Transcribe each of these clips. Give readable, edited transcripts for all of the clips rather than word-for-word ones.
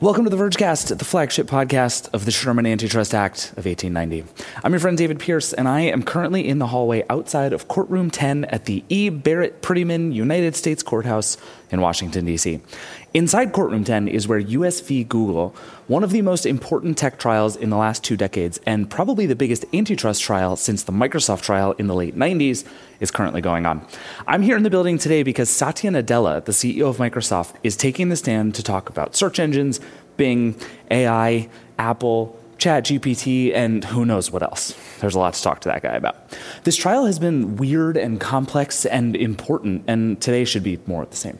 Welcome to The Vergecast, the flagship podcast of the Sherman Antitrust Act of 1890. I'm your friend David Pierce, and I am currently in the hallway outside of Courtroom 10 at the E. Barrett Prettyman United States Courthouse in Washington, D.C. Inside Courtroom 10 is where US v. Google, one of the most important tech trials in the last 2 decades, and probably the biggest antitrust trial since the Microsoft trial in the late 90s, is currently going on. I'm here in the building today because Satya Nadella, the CEO of Microsoft, is taking the stand to talk about search engines, Bing, AI, Apple, ChatGPT, and who knows what else. There's a lot to talk to that guy about. This trial has been weird and complex and important, and today should be more of the same.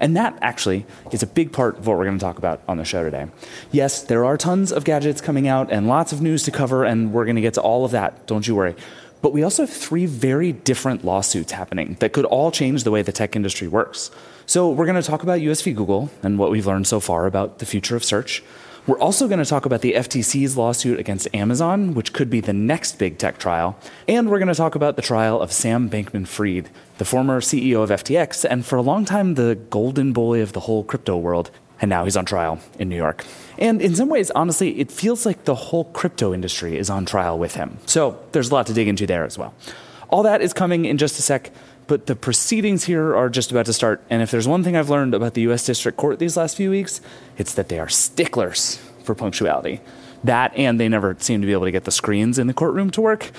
And that, actually, is a big part of what we're going to talk about on the show today. Yes, there are tons of gadgets coming out and lots of news to cover, and we're going to get to all of that, don't you worry. But we also have 3 very different lawsuits happening that could all change the way the tech industry works. So we're going to talk about US v. Google and what we've learned so far about the future of search. We're also going to talk about the FTC's lawsuit against Amazon, which could be the next big tech trial. And we're going to talk about the trial of Sam Bankman-Fried, the former CEO of FTX, and for a long time the golden boy of the whole crypto world. And now he's on trial in New York. And in some ways, honestly, it feels like the whole crypto industry is on trial with him. So there's a lot to dig into there as well. All that is coming in just a sec, but the proceedings here are just about to start. And if there's one thing I've learned about the U.S. District Court these last few weeks, it's that they are sticklers for punctuality. That and they never seem to be able to get the screens in the courtroom to work.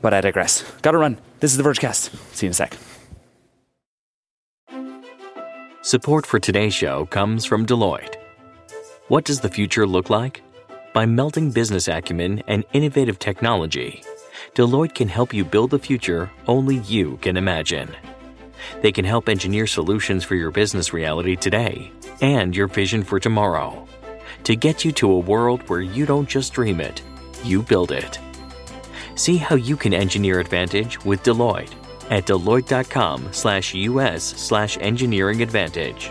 But I digress. Gotta run. This is The Vergecast. See you in a sec. Support for today's show comes from Deloitte. What does the future look like? By melting business acumen and innovative technology, Deloitte can help you build the future only you can imagine. They can help engineer solutions for your business reality today and your vision for tomorrow to get you to a world where you don't just dream it, you build it. See how you can engineer advantage with Deloitte at Deloitte.com/US/engineering advantage.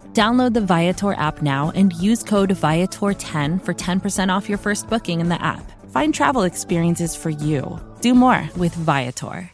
Download the Viator app now and use code Viator10 for 10% off your first booking in the app. Find travel experiences for you. Do more with Viator.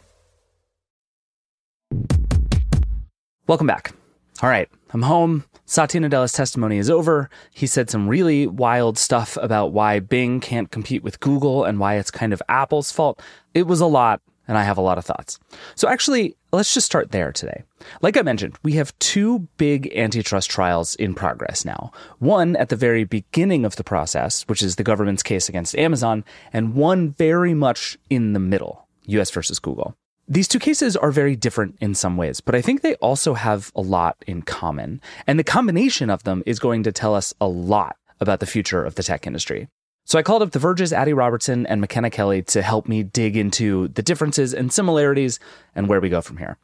Welcome back. All right, I'm home. Satya Nadella's testimony is over. He said some really wild stuff about why Bing can't compete with Google and why it's kind of Apple's fault. It was a lot, and I have a lot of thoughts. So actually, let's just start there today. Like I mentioned, we have 2 big antitrust trials in progress now. One at the very beginning of the process, which is the government's case against Amazon, and one very much in the middle, US versus Google. These 2 cases are very different in some ways, but I think they also have a lot in common. And the combination of them is going to tell us a lot about the future of the tech industry. So I called up The Verge's Adi Robertson and Makena Kelly to help me dig into the differences and similarities and where we go from here.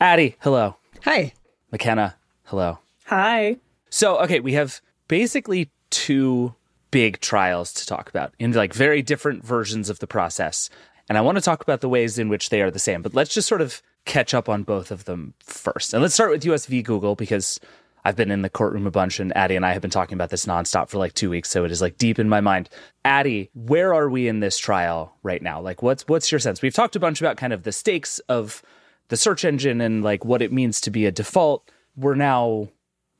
Adi, hello. Hi. Makena, hello. Hi. So, okay, we have basically 2 big trials to talk about in like very different versions of the process. And I want to talk about the ways in which they are the same, but let's just sort of catch up on both of them first. And let's start with US v. Google, because I've been in the courtroom a bunch, and Adi and I have been talking about this nonstop for like 2 weeks, so it is like deep in my mind. Adi, where are we in this trial right now? Like, what's your sense? We've talked a bunch about kind of the stakes of the search engine and like what it means to be a default. We're now,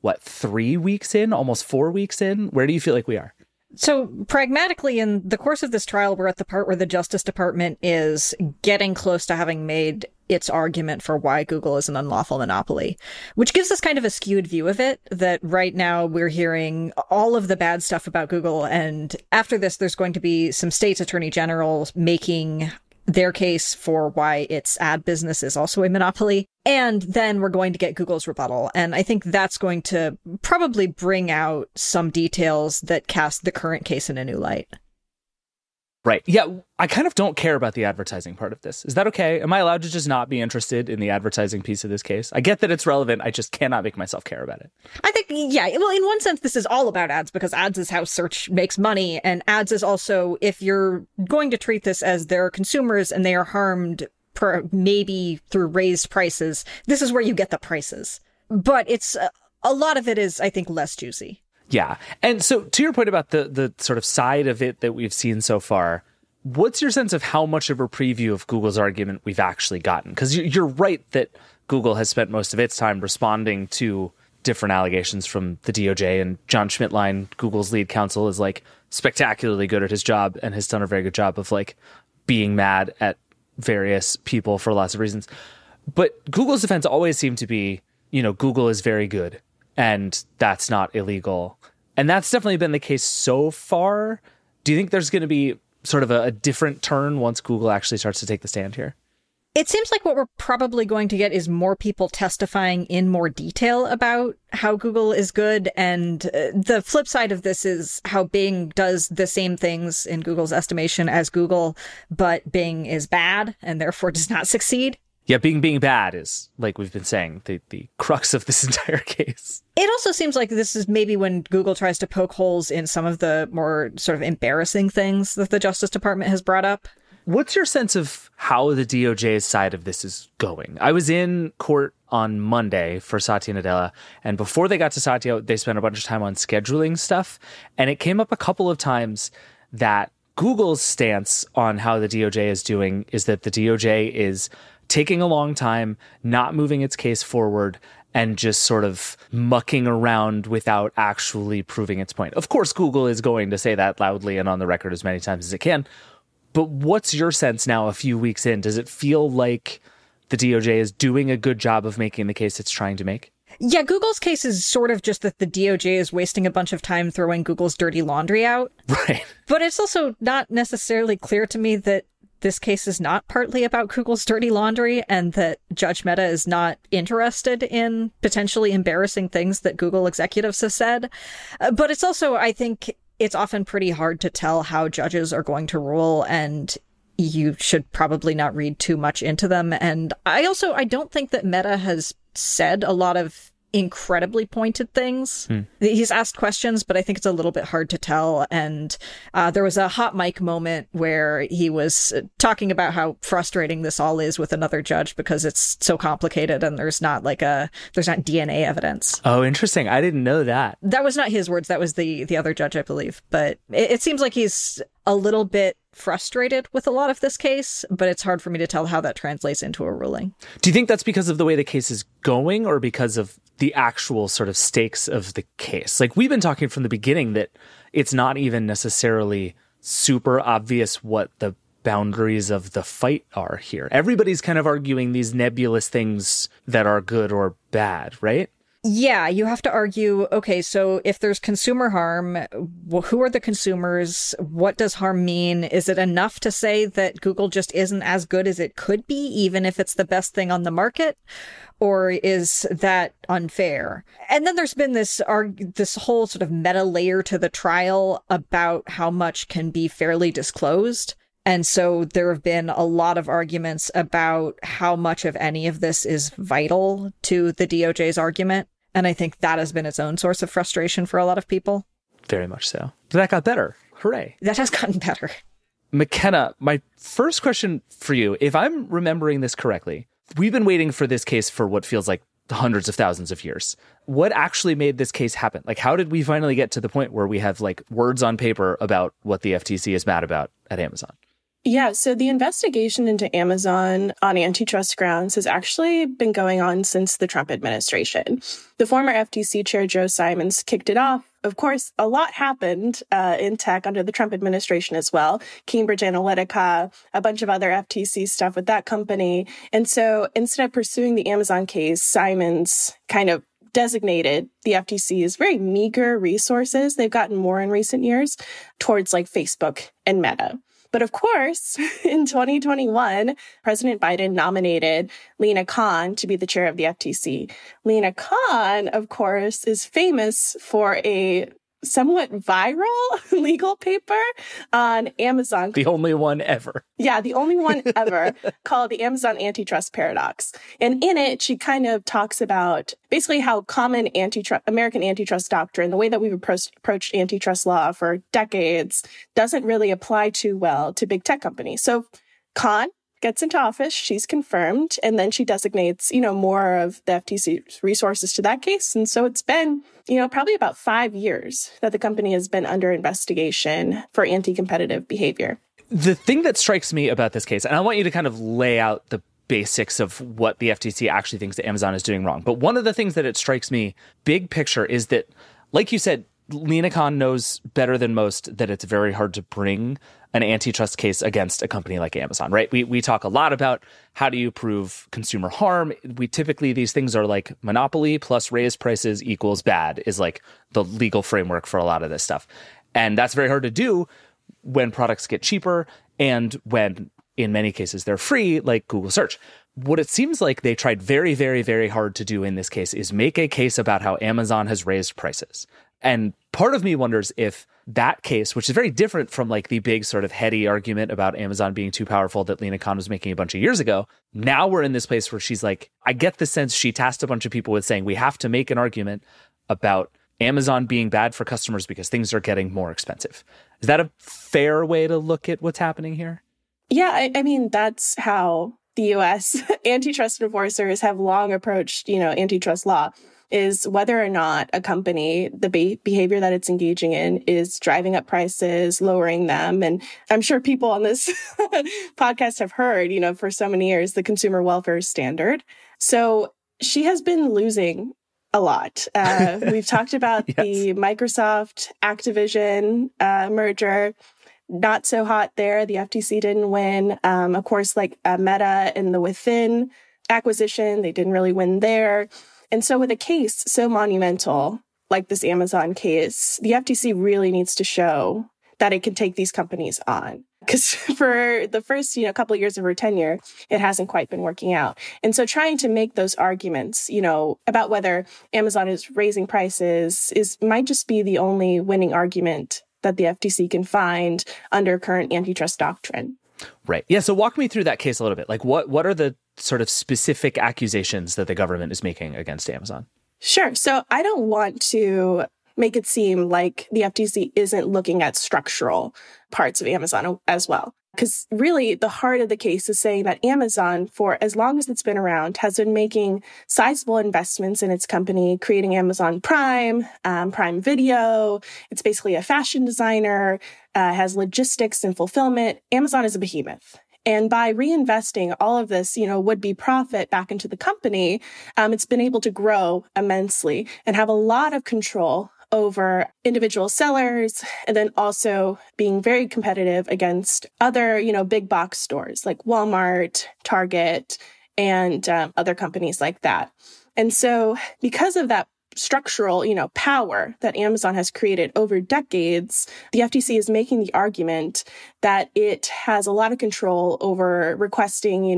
what, 3 weeks in, almost 4 weeks in? Where do you feel like we are? So pragmatically, in the course of this trial, we're at the part where the Justice Department is getting close to having made its argument for why Google is an unlawful monopoly, which gives us kind of a skewed view of it, that right now we're hearing all of the bad stuff about Google. And after this, there's going to be some states' attorney generals making their case for why its ad business is also a monopoly. And then we're going to get Google's rebuttal. And I think that's going to probably bring out some details that cast the current case in a new light. Right. Yeah. I kind of don't care about the advertising part of this. Is that okay? Am I allowed to just not be interested in the advertising piece of this case? I get that it's relevant. I just cannot make myself care about it. I think, yeah. Well, in one sense, this is all about ads because ads is how search makes money. And ads is also, if you're going to treat this as there are consumers and they are harmed maybe through raised prices, this is where you get the prices. But it's a lot of it is, I think, less juicy. Yeah. And so to your point about the sort of side of it that we've seen so far, what's your sense of how much of a preview of Google's argument we've actually gotten? Because you're right that Google has spent most of its time responding to different allegations from the DOJ, and John Schmidtlein, Google's lead counsel, is like spectacularly good at his job and has done a very good job of like being mad at various people for lots of reasons. But Google's defense always seemed to be, you know, Google is very good and that's not illegal. And that's definitely been the case so far. Do you think there's going to be sort of a different turn once Google actually starts to take the stand here? It seems like what we're probably going to get is more people testifying in more detail about how Google is good. And the flip side of this is how Bing does the same things in Google's estimation as Google, but Bing is bad and therefore does not succeed. Yeah, Bing being bad is, like we've been saying, the crux of this entire case. It also seems like this is maybe when Google tries to poke holes in some of the more sort of embarrassing things that the Justice Department has brought up. What's your sense of how the DOJ's side of this is going? I was in court on Monday for Satya Nadella, and before they got to Satya, they spent a bunch of time on scheduling stuff, and it came up a couple of times that Google's stance on how the DOJ is doing is that the DOJ is taking a long time, not moving its case forward, and just sort of mucking around without actually proving its point. Of course, Google is going to say that loudly and on the record as many times as it can. But what's your sense now a few weeks in? Does it feel like the DOJ is doing a good job of making the case it's trying to make? Yeah, Google's case is sort of just that the DOJ is wasting a bunch of time throwing Google's dirty laundry out. Right. But it's also not necessarily clear to me that this case is not partly about Google's dirty laundry and that Judge Mehta is not interested in potentially embarrassing things that Google executives have said. But it's also, I think, it's often pretty hard to tell how judges are going to rule, and you should probably not read too much into them. And I don't think that Mehta has said a lot of incredibly pointed things. He's asked questions, but I think it's a little bit hard to tell. And there was a hot mic moment where he was talking about how frustrating this all is with another judge because it's so complicated and there's not DNA evidence. Oh, interesting. I didn't know that. That was not his words. That was the other judge, I believe. But it seems like he's a little bit frustrated with a lot of this case, but it's hard for me to tell how that translates into a ruling. Do you think that's because of the way the case is going or because of the actual sort of stakes of the case? Like, we've been talking from the beginning that it's not even necessarily super obvious what the boundaries of the fight are here. Everybody's kind of arguing these nebulous things that are good or bad, right? Yeah, you have to argue, okay, so if there's consumer harm, who are the consumers? What does harm mean? Is it enough to say that Google just isn't as good as it could be, even if it's the best thing on the market? Or is that unfair? And then there's been this whole sort of meta layer to the trial about how much can be fairly disclosed. And so there have been a lot of arguments about how much of any of this is vital to the DOJ's argument. And I think that has been its own source of frustration for a lot of people. Very much so. That got better. Hooray. That has gotten better. Makena, my first question for you, if I'm remembering this correctly, we've been waiting for this case for what feels like hundreds of thousands of years. What actually made this case happen? Like, how did we finally get to the point where we have like words on paper about what the FTC is mad about at Amazon? Yeah, so the investigation into Amazon on antitrust grounds has actually been going on since the Trump administration. The former FTC chair, Joe Simons, kicked it off. Of course, a lot happened in tech under the Trump administration as well. Cambridge Analytica, a bunch of other FTC stuff with that company. And so instead of pursuing the Amazon case, Simons kind of designated the FTC's very meager resources. They've gotten more in recent years towards like Facebook and Meta. But of course, in 2021, President Biden nominated Lina Khan to be the chair of the FTC. Lina Khan, of course, is famous for a somewhat viral legal paper on Amazon. The only one ever. Yeah, the only one ever, called The Amazon Antitrust Paradox. And in it, she kind of talks about basically how common American antitrust doctrine, the way that we've approached antitrust law for decades, doesn't really apply too well to big tech companies. So Khan gets into office, she's confirmed, and then she designates, more of the FTC's resources to that case. And so it's been, probably about 5 years that the company has been under investigation for anti-competitive behavior. The thing that strikes me about this case, and I want you to kind of lay out the basics of what the FTC actually thinks that Amazon is doing wrong. But one of the things that it strikes me, big picture, is that, like you said, Lina Khan knows better than most that it's very hard to bring an antitrust case against a company like Amazon, right? We talk a lot about how do you prove consumer harm. We typically, these things are like monopoly plus raise prices equals bad is like the legal framework for a lot of this stuff. And that's very hard to do when products get cheaper and when, in many cases, they're free, like Google search. What it seems like they tried very, very, very hard to do in this case is make a case about how Amazon has raised prices. And part of me wonders if that case, which is very different from like the big sort of heady argument about Amazon being too powerful that Lina Khan was making a bunch of years ago, now we're in this place where she's like, I get the sense she tasked a bunch of people with saying, we have to make an argument about Amazon being bad for customers because things are getting more expensive. Is that a fair way to look at what's happening here? Yeah, I mean, that's how the U.S. antitrust enforcers have long approached, antitrust law, is whether or not a company, the behavior that it's engaging in is driving up prices, lowering them. And I'm sure people on this podcast have heard, for so many years, the consumer welfare standard. So she has been losing a lot. We've talked about the Microsoft Activision merger. Not so hot there. The FTC didn't win. Of course, Meta and the Within acquisition, they didn't really win there. And so with a case so monumental, like this Amazon case, the FTC really needs to show that it can take these companies on. Because for the first, couple of years of her tenure, it hasn't quite been working out. And so trying to make those arguments, about whether Amazon is raising prices might just be the only winning argument that the FTC can find under current antitrust doctrine. Right. Yeah. So walk me through that case a little bit. Like what are the sort of specific accusations that the government is making against Amazon? Sure. So I don't want to make it seem like the FTC isn't looking at structural parts of Amazon as well. Because really, the heart of the case is saying that Amazon, for as long as it's been around, has been making sizable investments in its company, creating Amazon Prime, Prime Video. It's basically a fashion designer, has logistics and fulfillment. Amazon is a behemoth. And by reinvesting all of this, would-be profit back into the company, it's been able to grow immensely and have a lot of control over individual sellers, and then also being very competitive against other, big box stores like Walmart, Target, and other companies like that. And so because of that structural, power that Amazon has created over decades, the FTC is making the argument that it has a lot of control over requesting,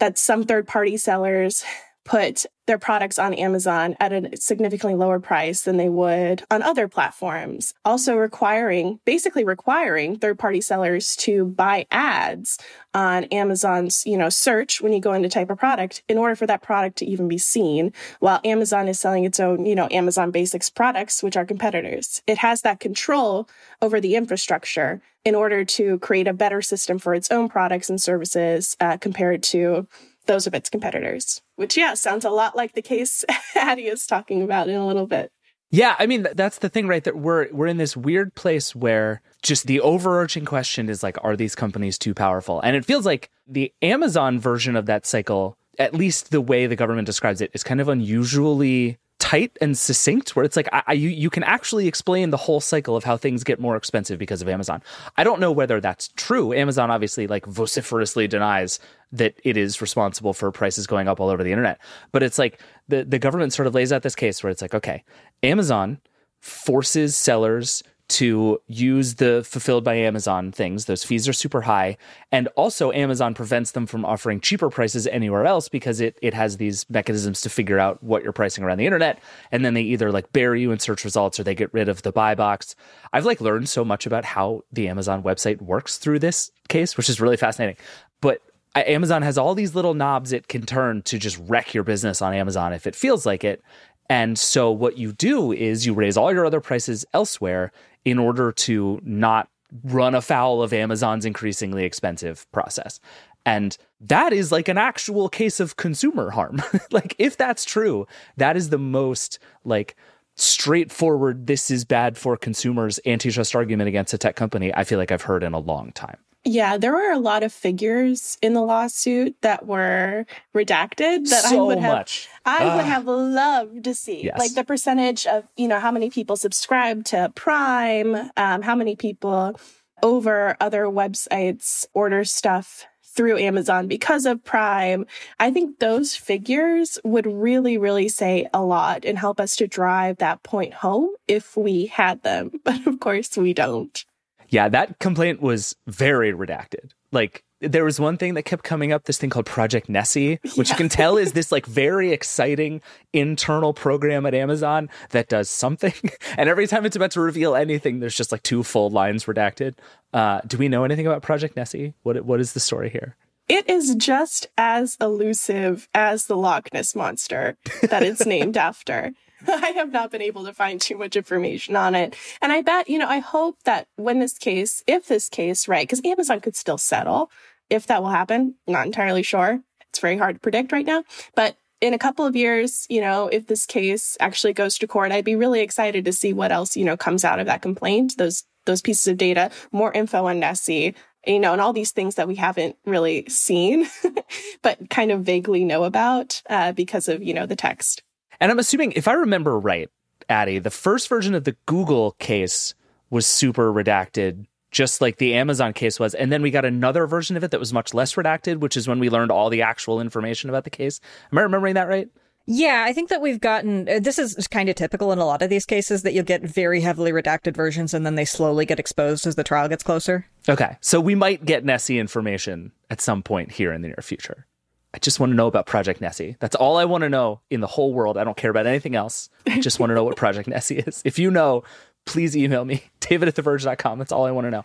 that some third-party sellers put their products on Amazon at a significantly lower price than they would on other platforms. Also requiring third-party sellers to buy ads on Amazon's, search when you go in to type a product in order for that product to even be seen, while Amazon is selling its own, Amazon Basics products, which are competitors. It has that control over the infrastructure in order to create a better system for its own products and services compared to those of its competitors, which, sounds a lot like the case Adi is talking about in a little bit. Yeah, I mean, that's the thing, right? That we're in this weird place where just the overarching question is like, are these companies too powerful? And it feels like the Amazon version of that cycle, at least the way the government describes it, is kind of unusually tight and succinct, where it's like, you can actually explain the whole cycle of how things get more expensive because of Amazon. I don't know whether that's true. Amazon obviously vociferously denies that it is responsible for prices going up all over the internet. But it's like the government sort of lays out this case where it's like, okay, Amazon forces sellers to use the fulfilled by Amazon things. Those fees are super high. And also Amazon prevents them from offering cheaper prices anywhere else because it has these mechanisms to figure out what you're pricing around the internet. And then they either like bury you in search results or they get rid of the buy box. I've like learned so much about how the Amazon website works through this case, which is really fascinating. But Amazon has all these little knobs it can turn to just wreck your business on Amazon if it feels like it. And so what you do is you raise all your other prices elsewhere in order to not run afoul of Amazon's increasingly expensive process. And that is like an actual case of consumer harm. Like, if that's true, that is the most like straightforward, this is bad for consumers antitrust argument against a tech company I feel like I've heard in a long time. Yeah, there were a lot of figures in the lawsuit that were redacted that I would have loved to see. Yes. Like the percentage of, you know, how many people subscribe to Prime, how many people over other websites order stuff through Amazon because of Prime. I think those figures would really, really say a lot and help us to drive that point home if we had them. But of course, we don't. Yeah, that complaint was very redacted. Like, there was one thing that kept coming up, this thing called Project Nessie, which you can tell is this like very exciting internal program at Amazon that does something. And every time it's about to reveal anything, there's just like two full lines redacted. Do we know anything about Project Nessie? What is the story here? It is just as elusive as the Loch Ness Monster that it's named after. I have not been able to find too much information on it. And I bet, you know, I hope that when this case, if this case, right, because Amazon could still settle. If that will happen, not entirely sure. It's very hard to predict right now. But in a couple of years, you know, if this case actually goes to court, I'd be really excited to see what else, you know, comes out of that complaint, those pieces of data, more info on Nessie, you know, and all these things that we haven't really seen, but kind of vaguely know about because of, you know, the text. And I'm assuming, if I remember right, Adi, the first version of the Google case was super redacted, just like the Amazon case was. And then we got another version of it that was much less redacted, which is when we learned all the actual information about the case. Am I remembering that right? Yeah, I think that we've gotten, this is kind of typical in a lot of these cases, that you'll get very heavily redacted versions and then they slowly get exposed as the trial gets closer. Okay, so we might get Nessie information at some point here in the near future. I just want to know about Project Nessie. That's all I want to know in the whole world. I don't care about anything else. I just want to know what Project Nessie is. If you know, please email me, david@theverge.com. That's all I want to know.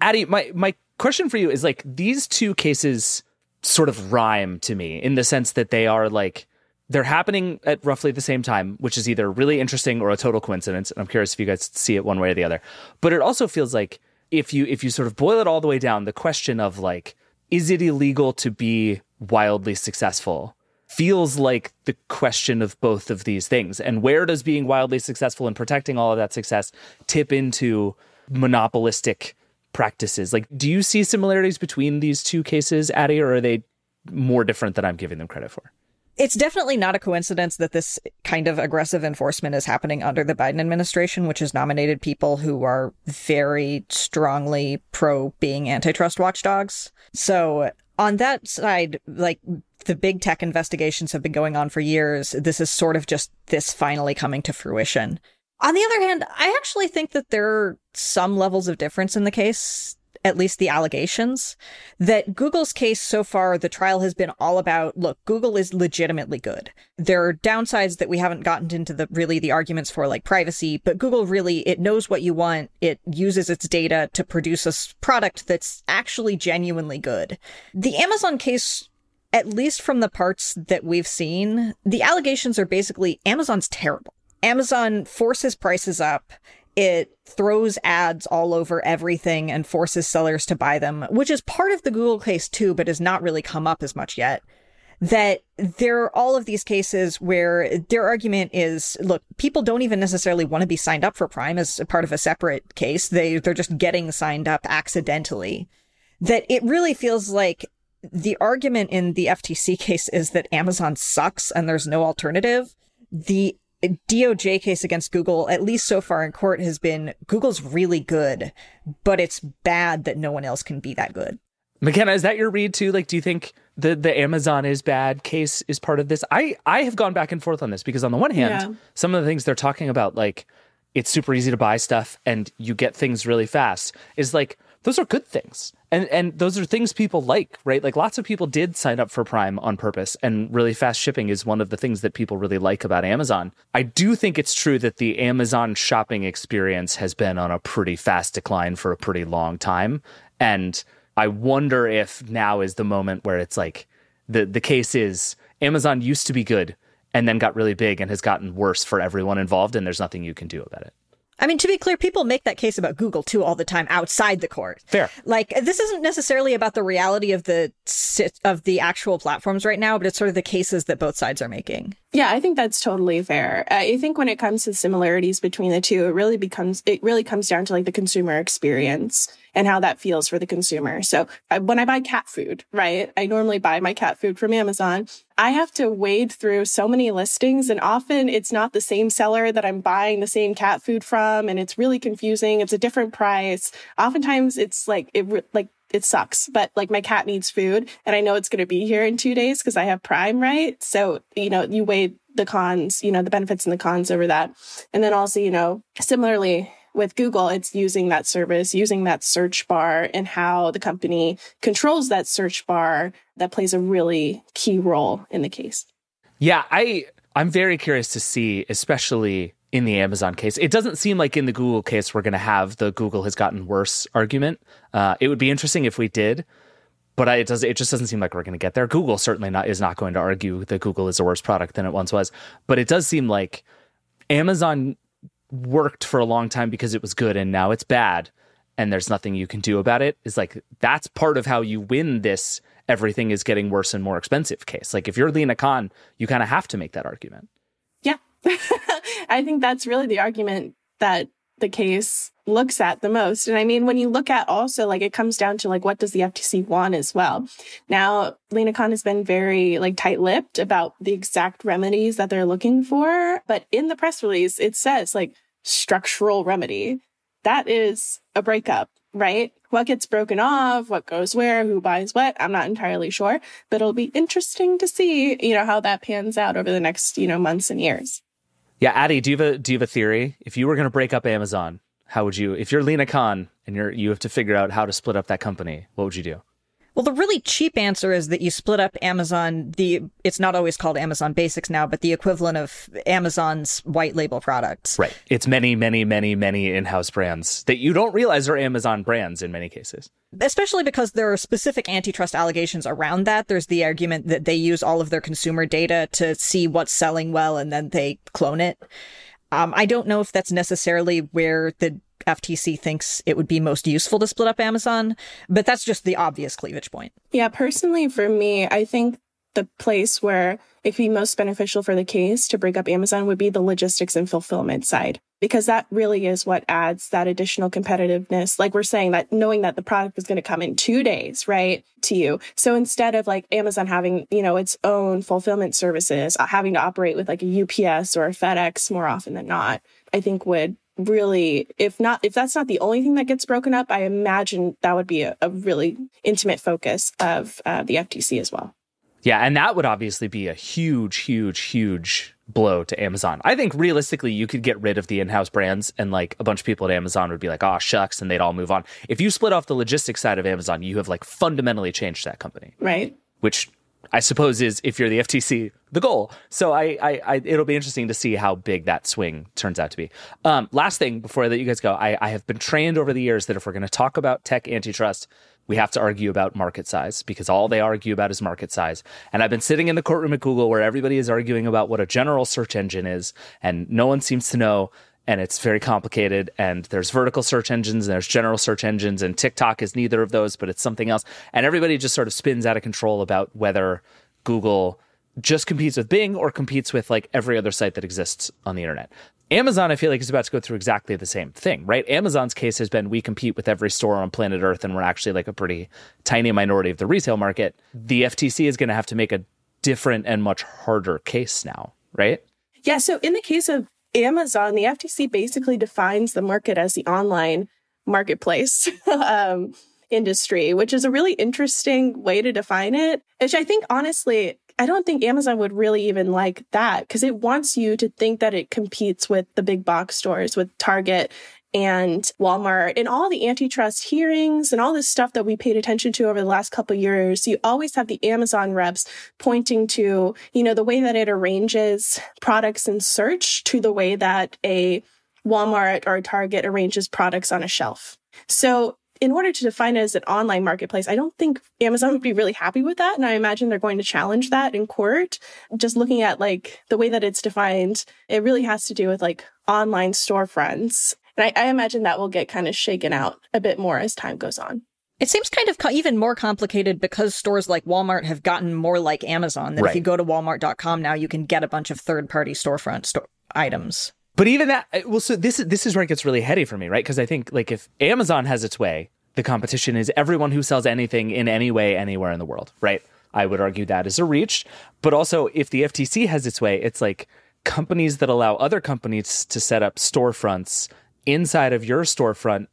Adi, my question for you is, like, these two cases sort of rhyme to me in the sense that they are like, they're happening at roughly the same time, which is either really interesting or a total coincidence. And I'm curious if you guys see it one way or the other. But it also feels like if you sort of boil it all the way down, the question of like, is it illegal to be wildly successful feels like the question of both of these things. And where does being wildly successful and protecting all of that success tip into monopolistic practices? Like, do you see similarities between these two cases, Adi, or are they more different than I'm giving them credit for? It's definitely not a coincidence that this kind of aggressive enforcement is happening under the Biden administration, which has nominated people who are very strongly pro being antitrust watchdogs. So on that side, like, the big tech investigations have been going on for years. This is sort of just this finally coming to fruition. On the other hand, I actually think that there are some levels of difference in the case, at least the allegations, that Google's case so far, the trial has been all about, look, Google is legitimately good. There are downsides that we haven't gotten into the arguments for, like privacy, but Google really, it knows what you want. It uses its data to produce a product that's actually genuinely good. The Amazon case, at least from the parts that we've seen, the allegations are basically Amazon's terrible. Amazon forces prices up. It throws ads all over everything and forces sellers to buy them, which is part of the Google case too, but has not really come up as much yet. That there are all of these cases where their argument is, look, people don't even necessarily want to be signed up for Prime as part of a separate case. They're just getting signed up accidentally. That it really feels like the argument in the FTC case is that Amazon sucks and there's no alternative. The DOJ case against Google, at least so far in court, has been Google's really good, but it's bad that no one else can be that good. Makena, is that your read too? Like, do you think the Amazon is bad case is part of this? I have gone back and forth on this because on the one hand, some of the things they're talking about, like it's super easy to buy stuff and you get things really fast is like, those are good things. And those are things people like, right? Like lots of people did sign up for Prime on purpose, and really fast shipping is one of the things that people really like about Amazon. I do think it's true that the Amazon shopping experience has been on a pretty fast decline for a pretty long time. And I wonder if now is the moment where it's like the case is Amazon used to be good and then got really big and has gotten worse for everyone involved, and there's nothing you can do about it. I mean, to be clear, people make that case about Google, too, all the time outside the court. Fair. Like, this isn't necessarily about the reality of the actual platforms right now, but it's sort of the cases that both sides are making. Yeah, I think that's totally fair. I think when it comes to similarities between the two, it really comes down to like the consumer experience and how that feels for the consumer. So when I buy cat food, right, I normally buy my cat food from Amazon. I have to wade through so many listings, and often it's not the same seller that I'm buying the same cat food from, and it's really confusing. It's a different price. Oftentimes it's like it sucks, but like my cat needs food and I know it's going to be here in 2 days because I have Prime, right? So, you know, you weigh the cons, you know, the benefits and the cons over that. And then also, you know, similarly with Google, it's using that service, using that search bar and how the company controls that search bar that plays a really key role in the case. Yeah, I'm very curious to see, especially in the Amazon case. It doesn't seem like in the Google case we're going to have the Google has gotten worse argument. It would be interesting if we did, but it just doesn't seem like we're going to get there. Google certainly is not going to argue that Google is a worse product than it once was, but it does seem like Amazon worked for a long time because it was good and now it's bad and there's nothing you can do about it. It's like, that's part of how you win this everything is getting worse and more expensive case. Like if you're Lina Khan, you kind of have to make that argument. Yeah. I think that's really the argument that the case looks at the most. And I mean, when you look at also, like, it comes down to, like, what does the FTC want as well? Now, Lina Khan has been very, like, tight-lipped about the exact remedies that they're looking for. But in the press release, it says, like, structural remedy. That is a breakup, right? What gets broken off, what goes where, who buys what, I'm not entirely sure. But it'll be interesting to see, you know, how that pans out over the next, you know, months and years. Yeah, Adi, do you have a theory? If you were going to break up Amazon, how would you? If you're Lina Khan and you have to figure out how to split up that company, what would you do? Well, the really cheap answer is that you split up Amazon. It's not always called Amazon Basics now, but the equivalent of Amazon's white label products. Right. It's many, many, many, many in-house brands that you don't realize are Amazon brands in many cases. Especially because there are specific antitrust allegations around that. There's the argument that they use all of their consumer data to see what's selling well and then they clone it. I don't know if that's necessarily where the FTC thinks it would be most useful to split up Amazon, but that's just the obvious cleavage point. Yeah, personally for me, I think the place where it'd be most beneficial for the case to break up Amazon would be the logistics and fulfillment side, because that really is what adds that additional competitiveness. Like we're saying, that knowing that the product is going to come in 2 days, right, to you. So instead of like Amazon having, you know, its own fulfillment services, having to operate with like a UPS or a FedEx more often than not, I think would really, if that's not the only thing that gets broken up, I imagine that would be a really intimate focus of the FTC as well. Yeah, and that would obviously be a huge, huge, huge blow to Amazon. I think realistically, you could get rid of the in-house brands and like a bunch of people at Amazon would be like, oh, shucks, and they'd all move on. If you split off the logistics side of Amazon, you have like fundamentally changed that company. Right. Which I suppose is, if you're the FTC, the goal. So I it'll be interesting to see how big that swing turns out to be. Last thing before I let you guys go, I have been trained over the years that if we're going to talk about tech antitrust, we have to argue about market size, because all they argue about is market size. And I've been sitting in the courtroom at Google where everybody is arguing about what a general search engine is, and no one seems to know. And it's very complicated, and there's vertical search engines and there's general search engines, and TikTok is neither of those, but it's something else. And everybody just sort of spins out of control about whether Google just competes with Bing or competes with like every other site that exists on the internet. Amazon, I feel like, is about to go through exactly the same thing, right? Amazon's case has been, we compete with every store on planet Earth, and we're actually like a pretty tiny minority of the retail market. The FTC is going to have to make a different and much harder case now, right? Yeah, so in the case of Amazon, the FTC basically defines the market as the online marketplace industry, which is a really interesting way to define it, which I think, honestly, I don't think Amazon would really even like that, because it wants you to think that it competes with the big box stores, with Target and Walmart, and all the antitrust hearings and all this stuff that we paid attention to over the last couple of years. You always have the Amazon reps pointing to, you know, the way that it arranges products in search to the way that a Walmart or a Target arranges products on a shelf. So in order to define it as an online marketplace, I don't think Amazon would be really happy with that. And I imagine they're going to challenge that in court. Just looking at like the way that it's defined, it really has to do with like online storefronts. And I imagine that will get kind of shaken out a bit more as time goes on. It seems kind of even more complicated because stores like Walmart have gotten more like Amazon. That right. If you go to walmart.com now, you can get a bunch of third-party storefront items. But even that, well, so this is where it gets really heady for me, right? Because I think like if Amazon has its way, the competition is everyone who sells anything in any way, anywhere in the world, right? I would argue that is a reach. But also if the FTC has its way, it's like companies that allow other companies to set up storefronts inside of your storefront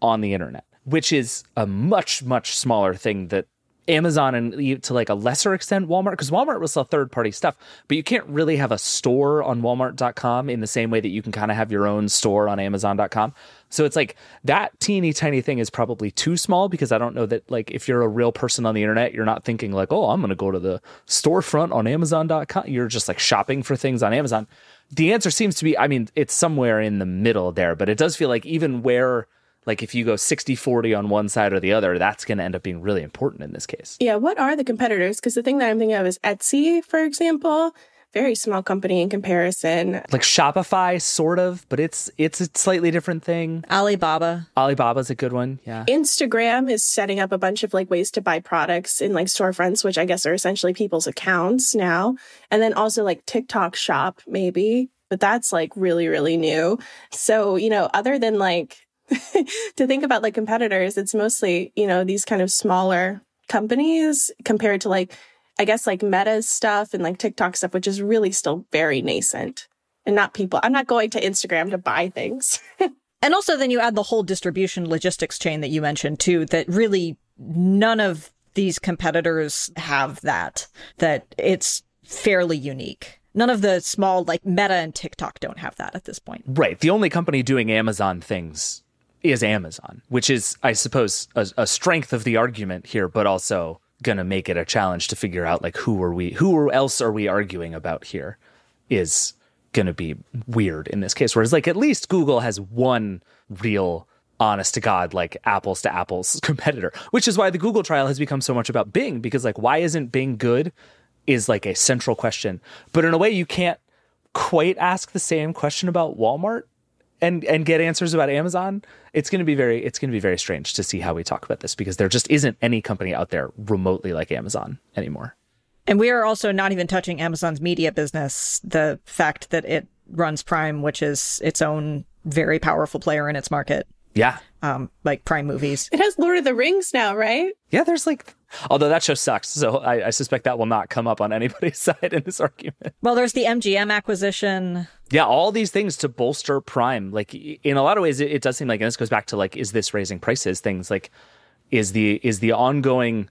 on the internet, which is a much, much smaller thing that Amazon and to like a lesser extent Walmart, because Walmart will sell third-party stuff, but you can't really have a store on Walmart.com in the same way that you can kind of have your own store on Amazon.com. So it's like that teeny tiny thing is probably too small, because I don't know that like if you're a real person on the internet, you're not thinking like, oh, I'm going to go to the storefront on Amazon.com. You're just like shopping for things on Amazon. The answer seems to be, I mean, it's somewhere in the middle there, but it does feel like even where like if you go 60-40 on one side or the other, that's going to end up being really important in this case. Yeah, what are the competitors? Because the thing that I'm thinking of is Etsy, for example. Very small company in comparison. Like Shopify, sort of, but it's a slightly different thing. Alibaba. Alibaba's a good one, yeah. Instagram is setting up a bunch of like ways to buy products in like storefronts, which I guess are essentially people's accounts now. And then also like TikTok Shop, maybe. But that's like really, really new. So, you know, other than like, to think about like competitors, it's mostly, you know, these kind of smaller companies compared to like, I guess like Meta's stuff and like TikTok stuff, which is really still very nascent and not people. I'm not going to Instagram to buy things. And also then you add the whole distribution logistics chain that you mentioned too, that really none of these competitors have that it's fairly unique. None of the small like Meta and TikTok don't have that at this point. Right. The only company doing Amazon things is Amazon, which is, I suppose, a strength of the argument here, but also going to make it a challenge to figure out like who else are we arguing about here is going to be weird in this case. Whereas like at least Google has one real honest to God, like apples to apples competitor, which is why the Google trial has become so much about Bing, because like, why isn't Bing good is like a central question. But in a way you can't quite ask the same question about Walmart and get answers about Amazon. It's going to be very strange to see how we talk about this, because there just isn't any company out there remotely like Amazon anymore. And we are also not even touching Amazon's media business, the fact that it runs Prime, which is its own very powerful player in its market. Yeah. Like Prime Movies. It has Lord of the Rings now, right? Yeah, there's like... Although that show sucks, so I suspect that will not come up on anybody's side in this argument. Well, there's the MGM acquisition. Yeah, all these things to bolster Prime. Like, in a lot of ways, it does seem like, and this goes back to like, is this raising prices? Things like, is the ongoing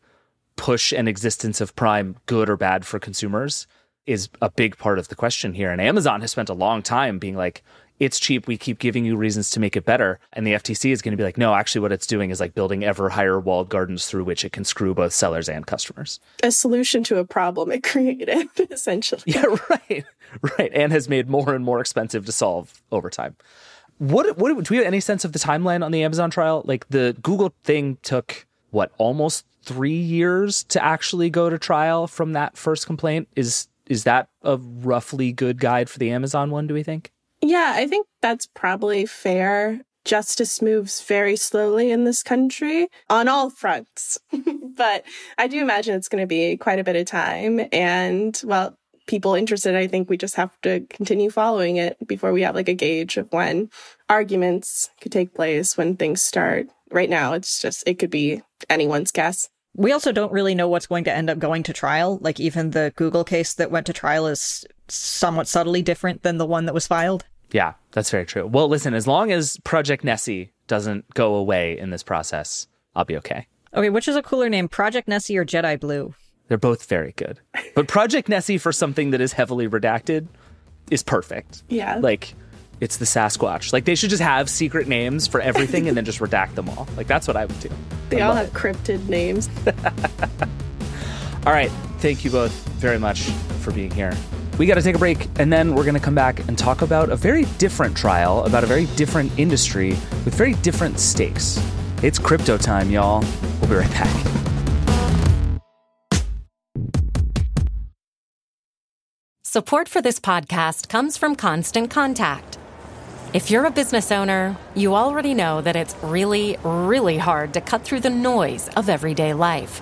push and existence of Prime good or bad for consumers is a big part of the question here. And Amazon has spent a long time being like, it's cheap, we keep giving you reasons to make it better. And the FTC is going to be like, no, actually what it's doing is like building ever higher walled gardens through which it can screw both sellers and customers. A solution to a problem it created, essentially. Yeah, right. Right. And has made more and more expensive to solve over time. What do we have any sense of the timeline on the Amazon trial? Like the Google thing took, what, almost 3 years to actually go to trial from that first complaint? Is that a roughly good guide for the Amazon one, do we think? Yeah, I think that's probably fair. Justice moves very slowly in this country on all fronts. But I do imagine it's going to be quite a bit of time. And, well, people interested, I think we just have to continue following it before we have like a gauge of when arguments could take place, when things start. Right now, it's just, it could be anyone's guess. We also don't really know what's going to end up going to trial. Like even the Google case that went to trial is somewhat subtly different than the one that was filed. Yeah, that's very true. Well, listen, as long as Project Nessie doesn't go away in this process, I'll be okay. Okay, which is a cooler name, Project Nessie or Jedi Blue? They're both very good. But Project Nessie for something that is heavily redacted is perfect. Yeah. Like, it's the Sasquatch. Like, they should just have secret names for everything and then just redact them all. Like, that's what I would do. They all have cryptid names. All right. Thank you both very much for being here. We got to take a break, and then we're going to come back and talk about a very different trial, about a very different industry with very different stakes. It's crypto time, y'all. We'll be right back. Support for this podcast comes from Constant Contact. If you're a business owner, you already know that it's really, really hard to cut through the noise of everyday life.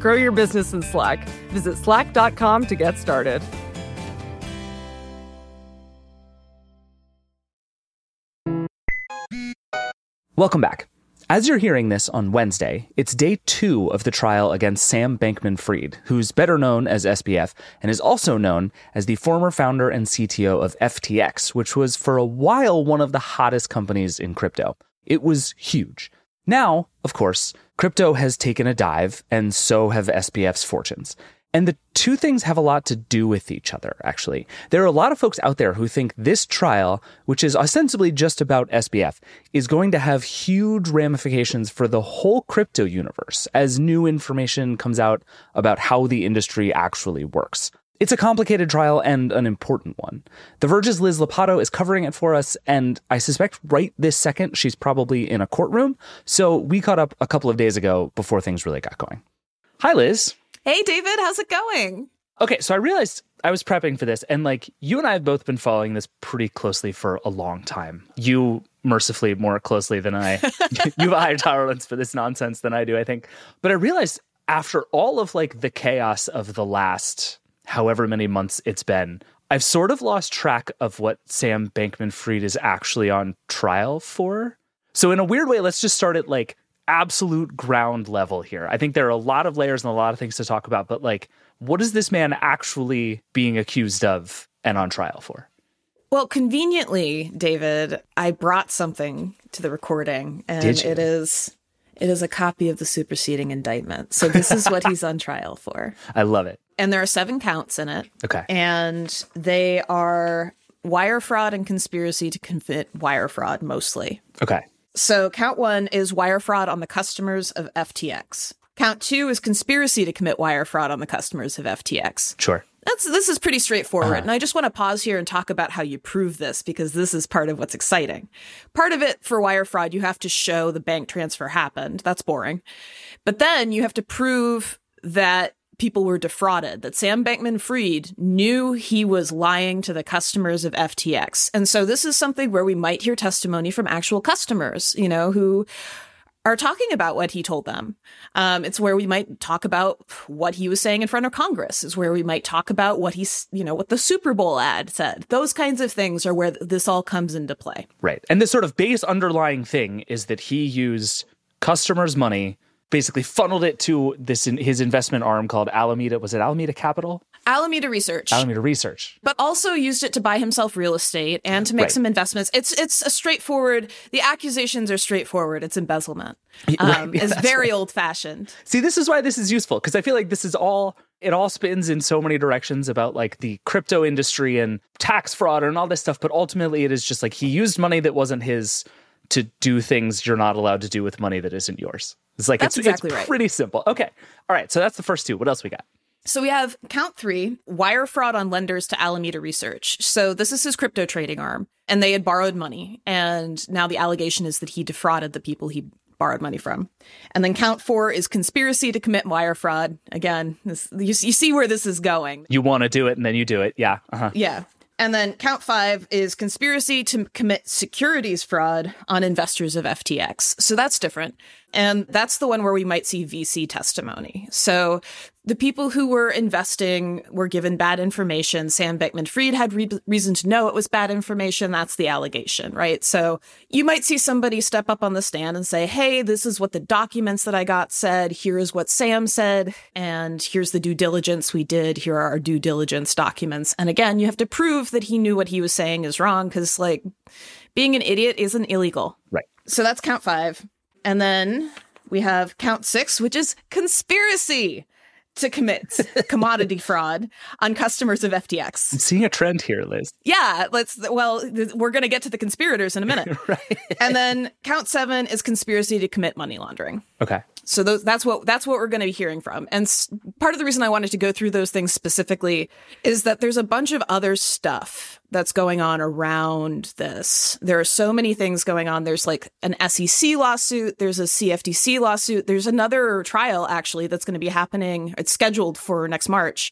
Grow your business in Slack. Visit slack.com to get started. Welcome back. As you're hearing this on Wednesday, it's day 2 of the trial against Sam Bankman-Fried, who's better known as SBF and is also known as the former founder and CTO of FTX, which was for a while one of the hottest companies in crypto. It was huge. Now, of course, crypto has taken a dive, and so have SBF's fortunes. And the two things have a lot to do with each other, actually. There are a lot of folks out there who think this trial, which is ostensibly just about SBF, is going to have huge ramifications for the whole crypto universe as new information comes out about how the industry actually works. It's a complicated trial and an important one. The Verge's Liz Lopatto is covering it for us, and I suspect right this second she's probably in a courtroom, so we caught up a couple of days ago before things really got going. Hi, Liz. Hey, David, how's it going? Okay, so I realized I was prepping for this, and like you and I have both been following this pretty closely for a long time. You, mercifully, more closely than I. You have a higher tolerance for this nonsense than I do, I think. But I realized after all of like the chaos of the last however many months it's been, I've sort of lost track of what Sam Bankman-Fried is actually on trial for. So in a weird way, let's just start at like absolute ground level here. I think there are a lot of layers and a lot of things to talk about, but like, what is this man actually being accused of and on trial for? Well, conveniently, David, I brought something to the recording, and it is a copy of the superseding indictment. So this is what he's on trial for. I love it. And there are 7 counts in it. Okay. And they are wire fraud and conspiracy to commit wire fraud mostly. Okay. So count 1 is wire fraud on the customers of FTX. Count 2 is conspiracy to commit wire fraud on the customers of FTX. Sure. This is pretty straightforward. And I just want to pause here and talk about how you prove this, because this is part of what's exciting. Part of it for wire fraud, you have to show the bank transfer happened. That's boring. But then you have to prove that people were defrauded, that Sam Bankman-Fried knew he was lying to the customers of FTX. And so this is something where we might hear testimony from actual customers, you know, who are talking about what he told them. It's where we might talk about what he was saying in front of Congress. It's where we might talk about what he's, you know, what the Super Bowl ad said. Those kinds of things are where this all comes into play. Right. And this sort of base underlying thing is that he used customers' money basically funneled it to this his investment arm called Alameda. Was it Alameda Capital? Alameda Research. Alameda Research. But also used it to buy himself real estate and to make some investments. It's a straightforward, the accusations are straightforward. It's embezzlement. Yeah, it's very old-fashioned. See, this is why this is useful, because I feel like this is all... It all spins in so many directions about like the crypto industry and tax fraud and all this stuff. But ultimately, it is just like he used money that wasn't his to do things you're not allowed to do with money that isn't yours. It's like it's pretty simple. OK. All right. So that's the first two. What else we got? So we have count three, wire fraud on lenders to Alameda Research. So this is his crypto trading arm, and they had borrowed money. And now the allegation is that he defrauded the people he borrowed money from. And then count four is conspiracy to commit wire fraud. Again, this, you see where this is going. You want to do it and then you do it. Yeah. Uh-huh. Yeah. And then count five is conspiracy to commit securities fraud on investors of FTX. So that's different. And that's the one where we might see VC testimony. So the people who were investing were given bad information. Sam Bankman-Fried had reason to know it was bad information. That's the allegation, right? So you might see somebody step up on the stand and say, hey, this is what the documents that I got said. Here's what Sam said. And here's the due diligence we did. Here are our due diligence documents. And again, you have to prove that he knew what he was saying is wrong, because like being an idiot isn't illegal. Right. So that's count five. And then we have count six, which is conspiracy to commit commodity fraud on customers of FTX. I'm seeing a trend here, Liz. Yeah, we're going to get to the conspirators in a minute. Right. And then count seven is conspiracy to commit money laundering. Okay. So that's what we're going to be hearing from. And part of the reason I wanted to go through those things specifically is that there's a bunch of other stuff that's going on around this. There are so many things going on. There's like an SEC lawsuit. There's a CFTC lawsuit. There's another trial, actually, that's going to be happening. It's scheduled for next March.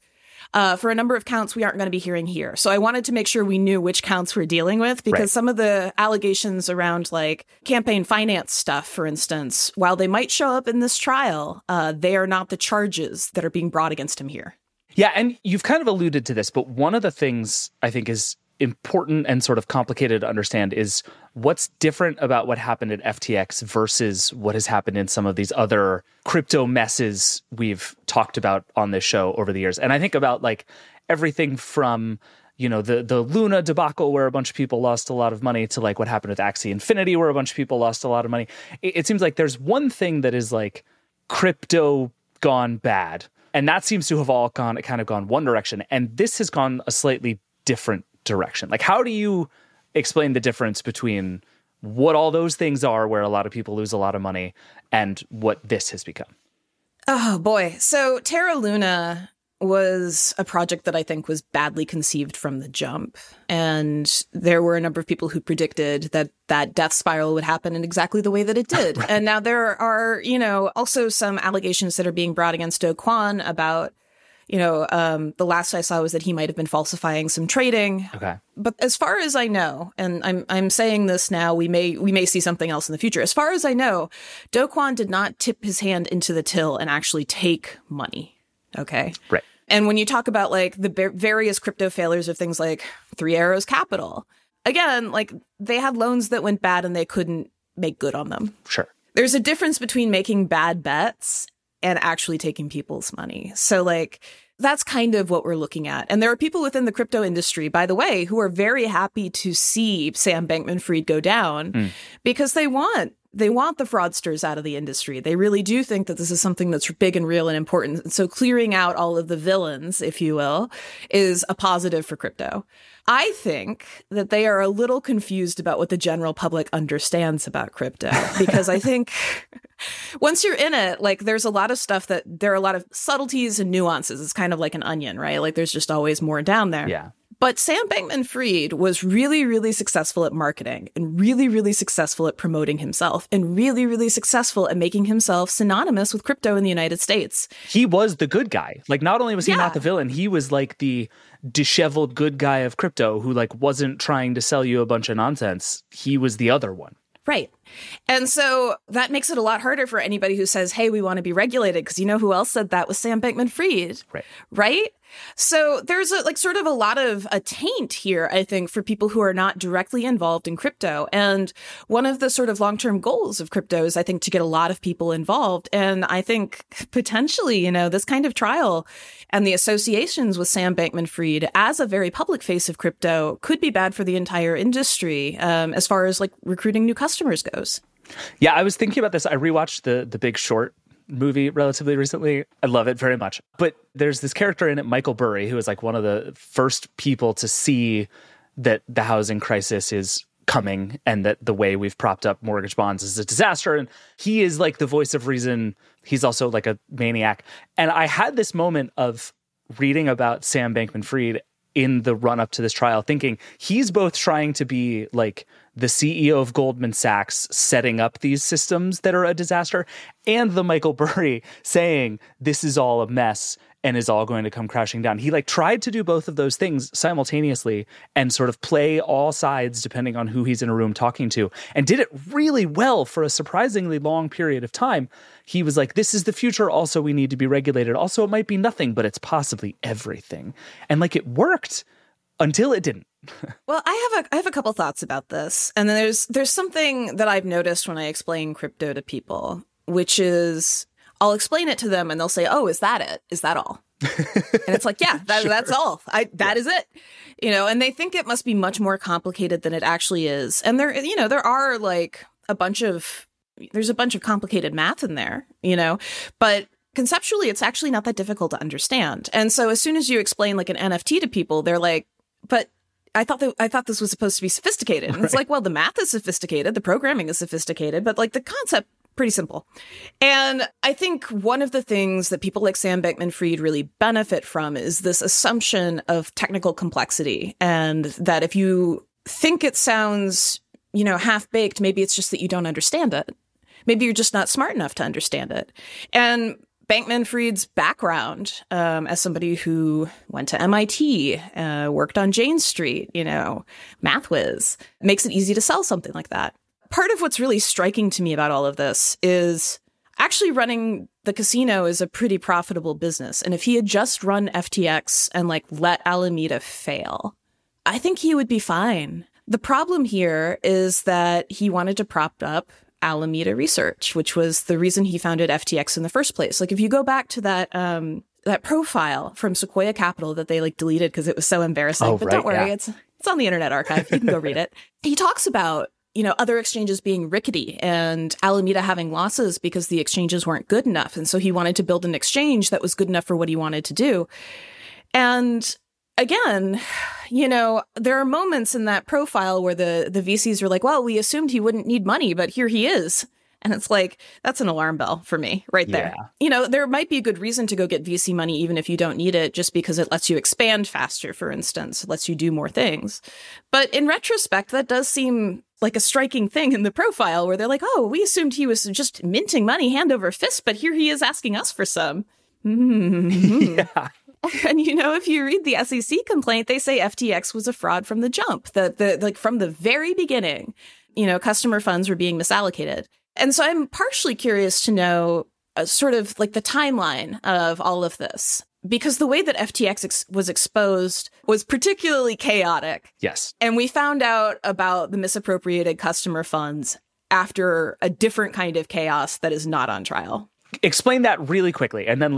For a number of counts we aren't going to be hearing here. So I wanted to make sure we knew which counts we're dealing with, because some of the allegations around like campaign finance stuff, for instance, while they might show up in this trial, they are not the charges that are being brought against him here. Yeah. And you've kind of alluded to this, but one of the things I think is important and sort of complicated to understand is what's different about what happened at FTX versus what has happened in some of these other crypto messes we've talked about on this show over the years. And I think about like everything from, you know, the Luna debacle where a bunch of people lost a lot of money to like what happened with Axie Infinity where a bunch of people lost a lot of money. It seems like there's one thing that is like crypto gone bad. And that seems to have all gone one direction. And this has gone a slightly different direction. Like, how do you explain the difference between what all those things are where a lot of people lose a lot of money and what this has become? Oh, boy. So Terra Luna was a project that I think was badly conceived from the jump. And there were a number of people who predicted that that death spiral would happen in exactly the way that it did. Right. And now there are, you know, also some allegations that are being brought against Do Kwon about, you know, the last I saw was that he might have been falsifying some trading. Okay. But as far as I know, and I'm saying this now, we may see something else in the future. As far as I know, Do Kwon did not tip his hand into the till and actually take money. Okay. Right. And when you talk about like the various crypto failures of things like Three Arrows Capital, again, like they had loans that went bad and they couldn't make good on them. Sure. There's a difference between making bad bets and actually taking people's money. So like, that's kind of what we're looking at. And there are people within the crypto industry, by the way, who are very happy to see Sam Bankman-Fried go down because they want the fraudsters out of the industry. They really do think that this is something that's big and real and important. And so clearing out all of the villains, if you will, is a positive for crypto. I think that they are a little confused about what the general public understands about crypto, because I think once you're in it, like there's a lot of stuff that there are a lot of subtleties and nuances. It's kind of like an onion, right? Like there's just always more down there. Yeah. But Sam Bankman-Fried was really, really successful at marketing and really, really successful at promoting himself and really, really successful at making himself synonymous with crypto in the United States. He was the good guy. Like, not only was he not the villain, he was like the disheveled good guy of crypto who like wasn't trying to sell you a bunch of nonsense. He was the other one. Right. And so that makes it a lot harder for anybody who says, hey, we want to be regulated, because you know who else said that was Sam Bankman-Fried, right? So there's a, like sort of a lot of a taint here, I think, for people who are not directly involved in crypto. And one of the sort of long-term goals of crypto is, I think, to get a lot of people involved. And I think potentially, you know, this kind of trial and the associations with Sam Bankman-Fried as a very public face of crypto could be bad for the entire industry as far as like recruiting new customers goes. Yeah, I was thinking about this. I rewatched the Big Short movie relatively recently. I love it very much. But there's this character in it, Michael Burry, who is like one of the first people to see that the housing crisis is coming and that the way we've propped up mortgage bonds is a disaster. And he is like the voice of reason. He's also like a maniac. And I had this moment of reading about Sam Bankman-Fried in the run up to this trial, thinking he's both trying to be like the CEO of Goldman Sachs setting up these systems that are a disaster, and the Michael Burry saying this is all a mess and is all going to come crashing down. He like tried to do both of those things simultaneously and sort of play all sides depending on who he's in a room talking to, and did it really well for a surprisingly long period of time. He was like, this is the future. Also, we need to be regulated. Also, it might be nothing, but it's possibly everything. And like it worked until it didn't. Well, I have a couple thoughts about this. And then there's something that I've noticed when I explain crypto to people, which is I'll explain it to them and they'll say, oh, is that it? Is that all? And it's like, yeah, that's all. That is it. You know, and they think it must be much more complicated than it actually is. And there's a bunch of complicated math in there, you know, but conceptually, it's actually not that difficult to understand. And so as soon as you explain like an NFT to people, they're like, but I thought this was supposed to be sophisticated. And it's like, well, the math is sophisticated, the programming is sophisticated, but like the concept, pretty simple. And I think one of the things that people like Sam Bankman-Fried really benefit from is this assumption of technical complexity. And that if you think it sounds, you know, half-baked, maybe it's just that you don't understand it. Maybe you're just not smart enough to understand it. And Bankman-Fried's background as somebody who went to MIT, worked on Jane Street, you know, math whiz, makes it easy to sell something like that. Part of what's really striking to me about all of this is actually running the casino is a pretty profitable business. And if he had just run FTX and like let Alameda fail, I think he would be fine. The problem here is that he wanted to prop up Alameda Research, which was the reason he founded FTX in the first place. Like if you go back to that profile from Sequoia Capital that they like deleted because it was so embarrassing, don't worry, it's on the Internet Archive. You can go read it. He talks about, you know, other exchanges being rickety and Alameda having losses because the exchanges weren't good enough. And so he wanted to build an exchange that was good enough for what he wanted to do. And again, you know, there are moments in that profile where the VCs are like, well, we assumed he wouldn't need money, but here he is. And it's like, that's an alarm bell for me right there. Yeah. You know, there might be a good reason to go get VC money, even if you don't need it, just because it lets you expand faster, for instance, it lets you do more things. But in retrospect, that does seem like a striking thing in the profile where they're like, oh, we assumed he was just minting money hand over fist, but here he is asking us for some. Mm-hmm. Yeah. And, you know, if you read the SEC complaint, they say FTX was a fraud from the jump, like from the very beginning, you know, customer funds were being misallocated. And so I'm partially curious to know sort of like the timeline of all of this, because the way that FTX was exposed was particularly chaotic. Yes. And we found out about the misappropriated customer funds after a different kind of chaos that is not on trial. Explain that really quickly. And then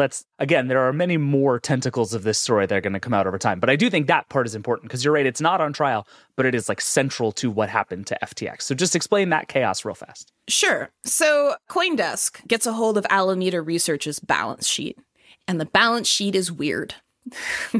there are many more tentacles of this story that are going to come out over time. But I do think that part is important because you're right, it's not on trial, but it is like central to what happened to FTX. So just explain that chaos real fast. Sure. So CoinDesk gets a hold of Alameda Research's balance sheet. And the balance sheet is weird.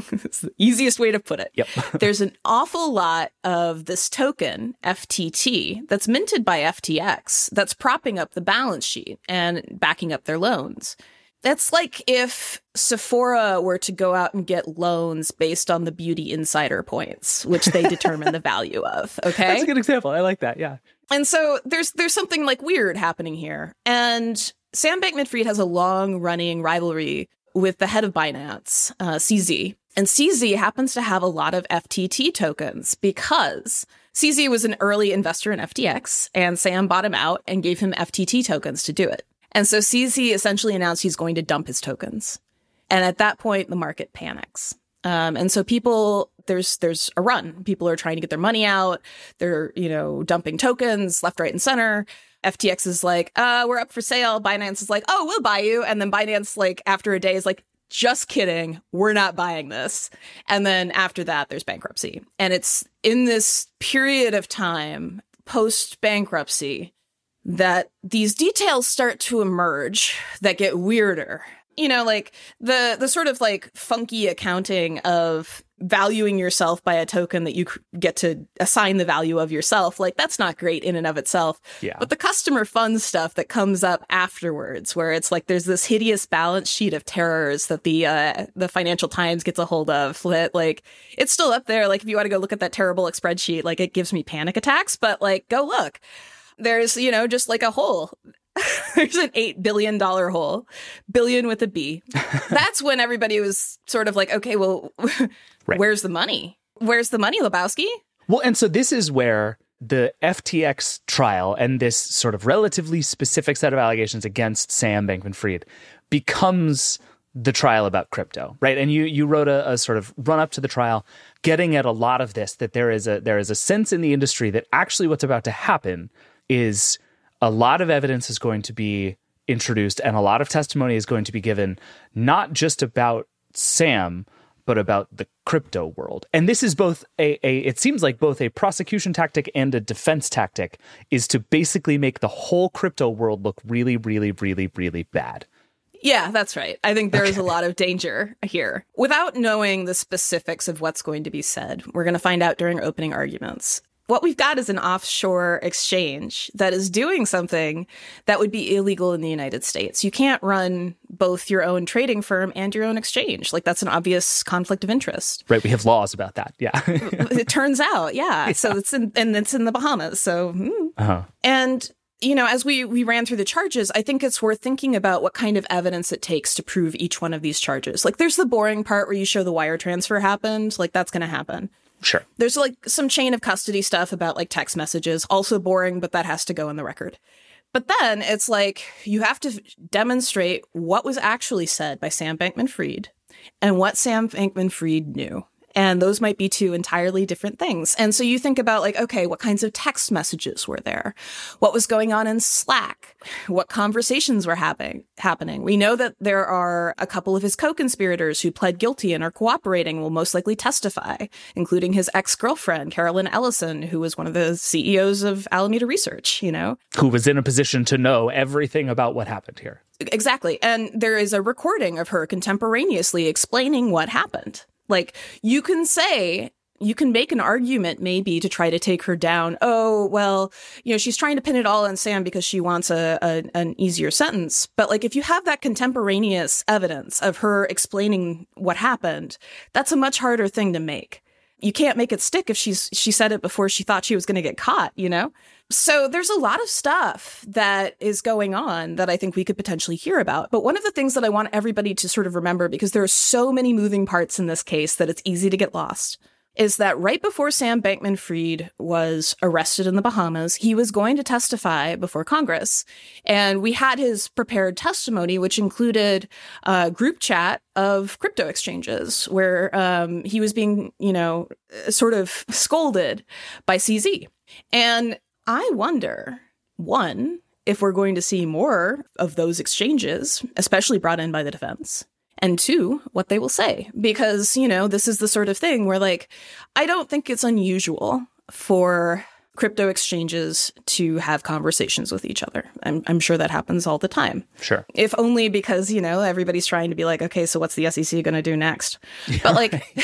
It's the easiest way to put it. Yep. There's an awful lot of this token, FTT, that's minted by FTX that's propping up the balance sheet and backing up their loans. That's like if Sephora were to go out and get loans based on the beauty insider points, which they determine the value of. Okay, that's a good example. I like that. Yeah. And so there's something like weird happening here. And Sam Bankman-Fried has a long running rivalry with the head of Binance, CZ. And CZ happens to have a lot of FTT tokens because CZ was an early investor in FTX, and Sam bought him out and gave him FTT tokens to do it. And so CZ essentially announced he's going to dump his tokens. And at that point, the market panics. And so people, there's a run. People are trying to get their money out. They're, you know, dumping tokens left, right, and center. FTX is like, we're up for sale. Binance is like, oh, we'll buy you. And then Binance, like, after a day is like, just kidding, we're not buying this. And then after that, there's bankruptcy. And it's in this period of time, post-bankruptcy, that these details start to emerge that get weirder. You know, like the sort of like funky accounting of valuing yourself by a token that you get to assign the value of yourself, like that's not great in and of itself. Yeah. But the customer funds stuff that comes up afterwards, where it's like there's this hideous balance sheet of terrors that the Financial Times gets a hold of. That, like, it's still up there. Like if you want to go look at that terrible spreadsheet, like it gives me panic attacks. But like, go look. There's, you know, just like a hole. There's an $8 billion hole, billion with a B. That's when everybody was sort of like, okay, well, right. Where's the money? Where's the money, Lebowski? Well, and so this is where the FTX trial and this sort of relatively specific set of allegations against Sam Bankman-Fried becomes the trial about crypto, right? And you wrote a sort of run up to the trial, getting at a lot of this, that there is a sense in the industry that actually what's about to happen is a lot of evidence is going to be introduced and a lot of testimony is going to be given, not just about Sam, but about the crypto world. And this is both it seems like both a prosecution tactic and a defense tactic, is to basically make the whole crypto world look really, really, really, really bad. Yeah, that's right. I think there is a lot of danger here. Without knowing the specifics of what's going to be said, we're going to find out during opening arguments. What we've got is an offshore exchange that is doing something that would be illegal in the United States. You can't run both your own trading firm and your own exchange. Like, that's an obvious conflict of interest. Right. We have laws about that. Yeah. It turns out. Yeah. So it's in the Bahamas. So. Uh-huh. And, you know, as we ran through the charges, I think it's worth thinking about what kind of evidence it takes to prove each one of these charges. Like, there's the boring part where you show the wire transfer happened. Like, that's going to happen. Sure. There's like some chain of custody stuff about like text messages, also boring, but that has to go in the record. But then it's like you have to demonstrate what was actually said by Sam Bankman-Fried and what Sam Bankman-Fried knew. And those might be two entirely different things. And so you think about like, okay, what kinds of text messages were there? What was going on in Slack? What conversations were happening? We know that there are a couple of his co-conspirators who pled guilty and are cooperating, will most likely testify, including his ex-girlfriend, Caroline Ellison, who was one of the CEOs of Alameda Research, you know? Who was in a position to know everything about what happened here. Exactly. And there is a recording of her contemporaneously explaining what happened. Like, you can say, you can make an argument maybe to try to take her down. Oh, well, you know, she's trying to pin it all on Sam because she wants an easier sentence. But like, if you have that contemporaneous evidence of her explaining what happened, that's a much harder thing to make. You can't make it stick if she said it before she thought she was going to get caught, you know? So there's a lot of stuff that is going on that I think we could potentially hear about. But one of the things that I want everybody to sort of remember, because there are so many moving parts in this case that it's easy to get lost, is that right before Sam Bankman-Fried was arrested in the Bahamas, he was going to testify before Congress. And we had his prepared testimony, which included a group chat of crypto exchanges where he was being, you know, sort of scolded by CZ. And I wonder, one, if we're going to see more of those exchanges, especially brought in by the defense. And two, what they will say, because, you know, this is the sort of thing where, like, I don't think it's unusual for crypto exchanges to have conversations with each other. I'm sure that happens all the time. Sure. If only because, you know, everybody's trying to be like, okay, so what's the SEC going to do next? Yeah, but like,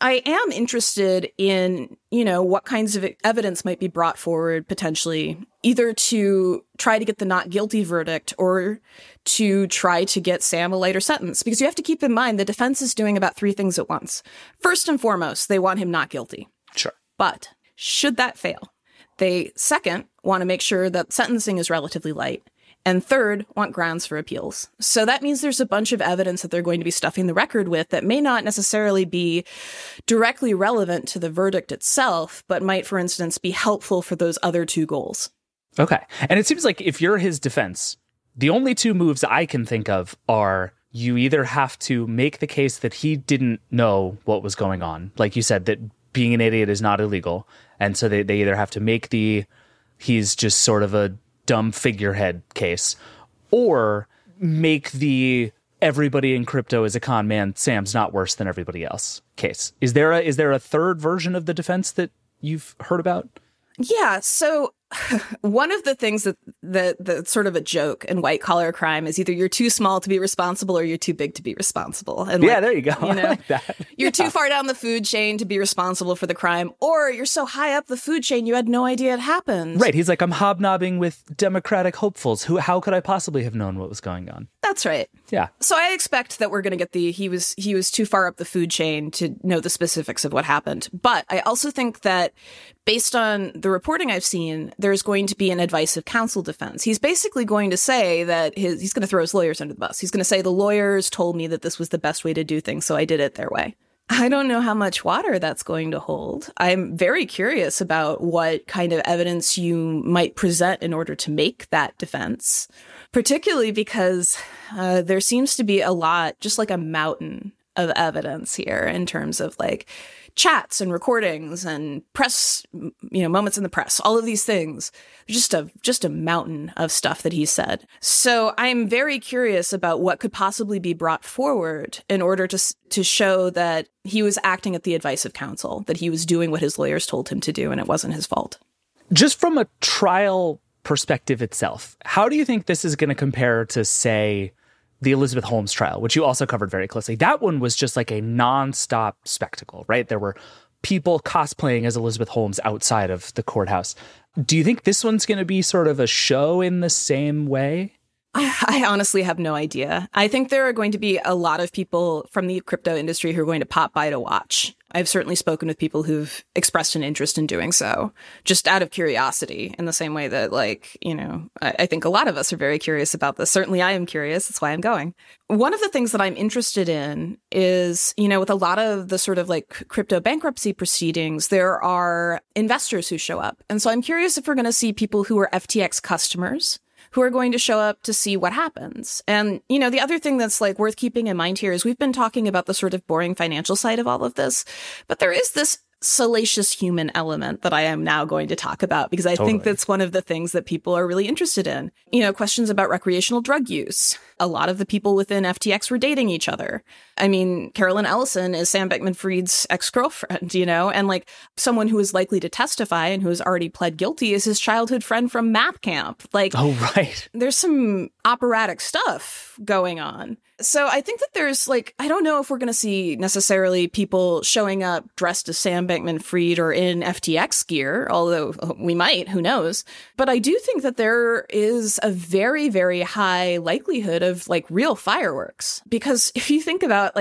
I am interested in, you know, what kinds of evidence might be brought forward potentially, either to try to get the not guilty verdict or to try to get Sam a lighter sentence. Because you have to keep in mind, the defense is doing about three things at once. First and foremost, they want him not guilty. Sure. But should that fail, they, second, want to make sure that sentencing is relatively light. and third, want grounds for appeals. So that means there's a bunch of evidence that they're going to be stuffing the record with that may not necessarily be directly relevant to the verdict itself, but might, for instance, be helpful for those other two goals. Okay. And it seems like if you're his defense, the only two moves I can think of are you either have to make the case that he didn't know what was going on. Like you said, that being an idiot is not illegal. And so they either have to make the he's just sort of a dumb figurehead case, or make the everybody in crypto is a con man, Sam's not worse than everybody else case. Is there a third version of the defense that you've heard about? Yeah. So one of the things that's sort of a joke in white collar crime is either you're too small to be responsible or you're too big to be responsible. And yeah, there you go. You know, I like that. You're too far down the food chain to be responsible for the crime, or you're so high up the food chain you had no idea it happened. Right. He's like, I'm hobnobbing with Democratic hopefuls. How could I possibly have known what was going on? That's right. Yeah. So I expect that we're going to get the he was too far up the food chain to know the specifics of what happened. But I also think that based on the reporting I've seen, there's going to be an advice of counsel defense. He's basically going to say that he's going to throw his lawyers under the bus. He's going to say, the lawyers told me that this was the best way to do things, so I did it their way. I don't know how much water that's going to hold. I'm very curious about what kind of evidence you might present in order to make that defense, particularly because there seems to be a lot, just like a mountain of evidence here in terms of like chats and recordings and press, moments in the press, all of these things, just a mountain of stuff that he said. So I'm very curious about what could possibly be brought forward in order to show that he was acting at the advice of counsel, that he was doing what his lawyers told him to do and it wasn't his fault. Just from a trial perspective itself, how do you think this is going to compare to, say, the Elizabeth Holmes trial, which you also covered very closely? That one was just like a nonstop spectacle, right? There were people cosplaying as Elizabeth Holmes outside of the courthouse. Do you think this one's going to be sort of a show in the same way? I honestly have no idea. I think there are going to be a lot of people from the crypto industry who are going to pop by to watch. I've certainly spoken with people who've expressed an interest in doing so, just out of curiosity, in the same way that, I think a lot of us are very curious about this. Certainly I am curious. That's why I'm going. One of the things that I'm interested in is, with a lot of the sort of crypto bankruptcy proceedings, there are investors who show up. And so I'm curious if we're going to see people who are FTX customers who are going to show up to see what happens. And, the other thing that's worth keeping in mind here is we've been talking about the sort of boring financial side of all of this, but there is this salacious human element that I am now going to talk about, because I think that's one of the things that people are really interested in. Questions about recreational drug use. A lot of the people within FTX were dating each other. I mean, Caroline Ellison is Sam Bankman-Fried's ex-girlfriend, and someone who is likely to testify and who has already pled guilty is his childhood friend from math camp. There's some operatic stuff going on. So I think that there's I don't know if we're going to see necessarily people showing up dressed as Sam Bankman-Fried or in FTX gear, although we might, who knows. But I do think that there is a very, very high likelihood of real fireworks, because if you think about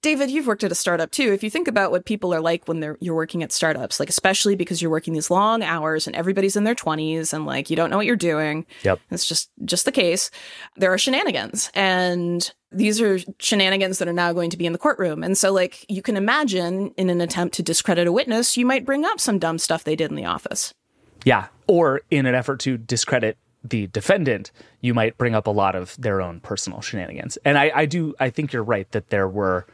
David, you've worked at a startup too. If you think about what people are like when you're working at startups, especially because you're working these long hours and everybody's in their 20s and you don't know what you're doing. Yep. It's just the case. There are shenanigans, and these are shenanigans that are now going to be in the courtroom. And so you can imagine, in an attempt to discredit a witness, you might bring up some dumb stuff they did in the office. Yeah. Or in an effort to discredit the defendant, you might bring up a lot of their own personal shenanigans. And I think you're right that there are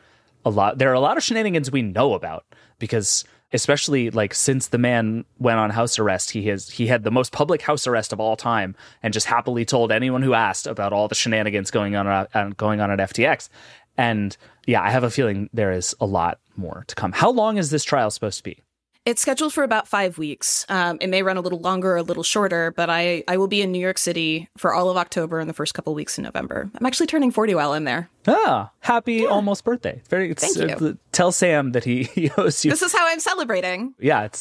a lot of shenanigans we know about, because especially since the man went on house arrest, he had the most public house arrest of all time, and just happily told anyone who asked about all the shenanigans going on at FTX. And yeah, I have a feeling there is a lot more to come. How long is this trial supposed to be? It's scheduled for about 5 weeks. It may run a little longer or a little shorter, but I will be in New York City for all of October and the first couple of weeks in November. I'm actually turning 40 while I'm there. Ah, happy almost birthday. Thank you. Tell Sam that he owes you. This is how I'm celebrating. Yeah, it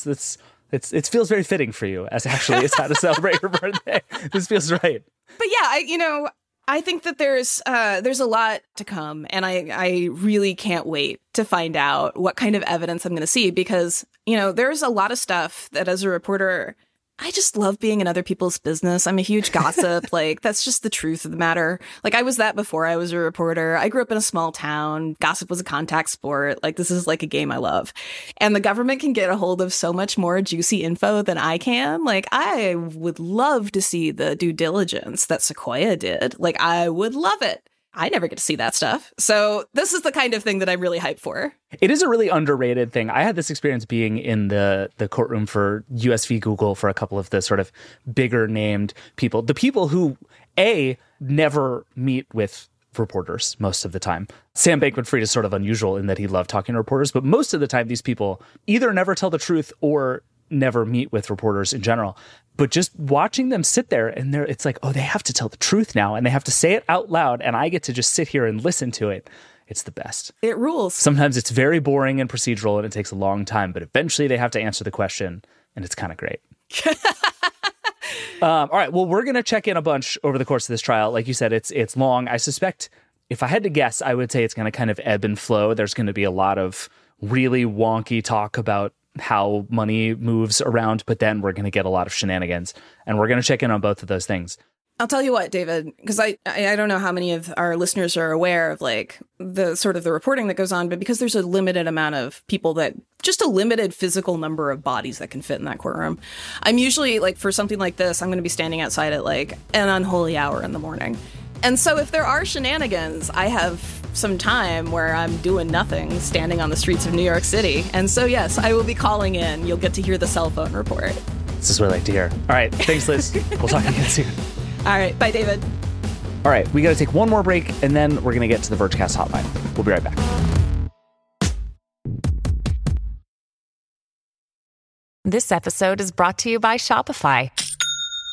feels very fitting for you, as actually it's how to celebrate your birthday. This feels right. But yeah, I think that there's a lot to come, and I really can't wait to find out what kind of evidence I'm going to see, because, there's a lot of stuff that as a reporter I just love being in other people's business. I'm a huge gossip. Like, that's just the truth of the matter. Like, I was that before I was a reporter. I grew up in a small town. Gossip was a contact sport. Like, this is like a game I love. And the government can get a hold of so much more juicy info than I can. Like, I would love to see the due diligence that Sequoia did. Like, I would love it. I never get to see that stuff. So this is the kind of thing that I'm really hyped for. It is a really underrated thing. I had this experience being in the courtroom for US v. Google for a couple of the sort of bigger named people. The people who, A, never meet with reporters most of the time. Sam Bankman-Fried is sort of unusual in that he loved talking to reporters. But most of the time, these people either never tell the truth or never meet with reporters in general. But just watching them sit there and it's like, oh, they have to tell the truth now and they have to say it out loud. And I get to just sit here and listen to it. It's the best. It rules. Sometimes it's very boring and procedural and it takes a long time, but eventually they have to answer the question and it's kind of great. All right. Well, we're going to check in a bunch over the course of this trial. Like you said, it's long. I suspect if I had to guess, I would say it's going to kind of ebb and flow. There's going to be a lot of really wonky talk about how money moves around, but then we're going to get a lot of shenanigans. And we're going to check in on both of those things. I'll tell you what, David, because I don't know how many of our listeners are aware of like the sort of the reporting that goes on, but because there's a limited amount of people that just a limited physical number of bodies that can fit in that courtroom. I'm usually like for something like this, I'm going to be standing outside at like an unholy hour in the morning. And so if there are shenanigans, I have some time where I'm doing nothing, standing on the streets of New York City. And so, yes, I will be calling in. You'll get to hear the cell phone report. This is what I like to hear. All right. Thanks, Liz. We'll talk again soon. All right. Bye, David. All right. We got to take one more break, and then we're going to get to the Vergecast hotline. We'll be right back. This episode is brought to you by Shopify.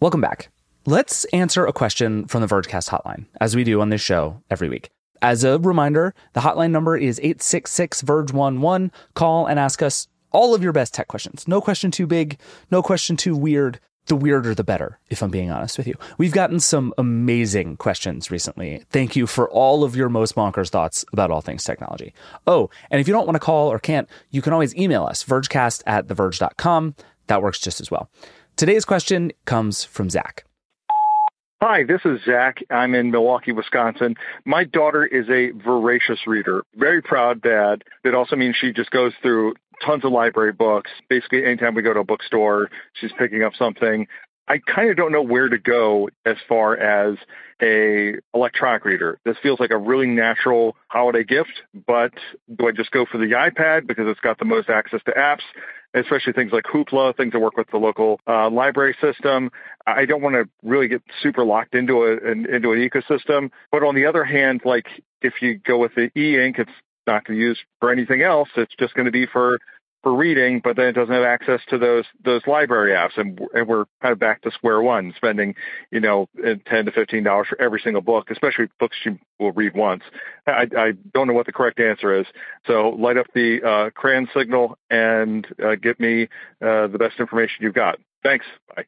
Welcome back. Let's answer a question from the Vergecast hotline, as we do on this show every week. As a reminder, the hotline number is 866-VERGE11. Call and ask us all of your best tech questions. No question too big, no question too weird. The weirder, the better, if I'm being honest with you. We've gotten some amazing questions recently. Thank you for all of your most bonkers thoughts about all things technology. Oh, and if you don't want to call or can't, you can always email us, vergecast@theverge.com. That works just as well. Today's question comes from Zach. Hi, this is Zach. I'm in Milwaukee, Wisconsin. My daughter is a voracious reader, very proud dad. That also means she just goes through tons of library books. Basically, anytime we go to a bookstore, she's picking up something. I kind of don't know where to go as far as an electronic reader. This feels like a really natural holiday gift, but do I just go for the iPad because it's got the most access to apps, especially things like Hoopla, things that work with the local library system? I don't want to really get super locked into an ecosystem. But on the other hand, like if you go with the e-ink, it's not going to use for anything else. It's just going to be for reading, but then it doesn't have access to those library apps. And we're kind of back to square one, spending, $10 to $15 for every single book, especially books you will read once. I don't know what the correct answer is. So light up the Cran signal and get me the best information you've got. Thanks. Bye.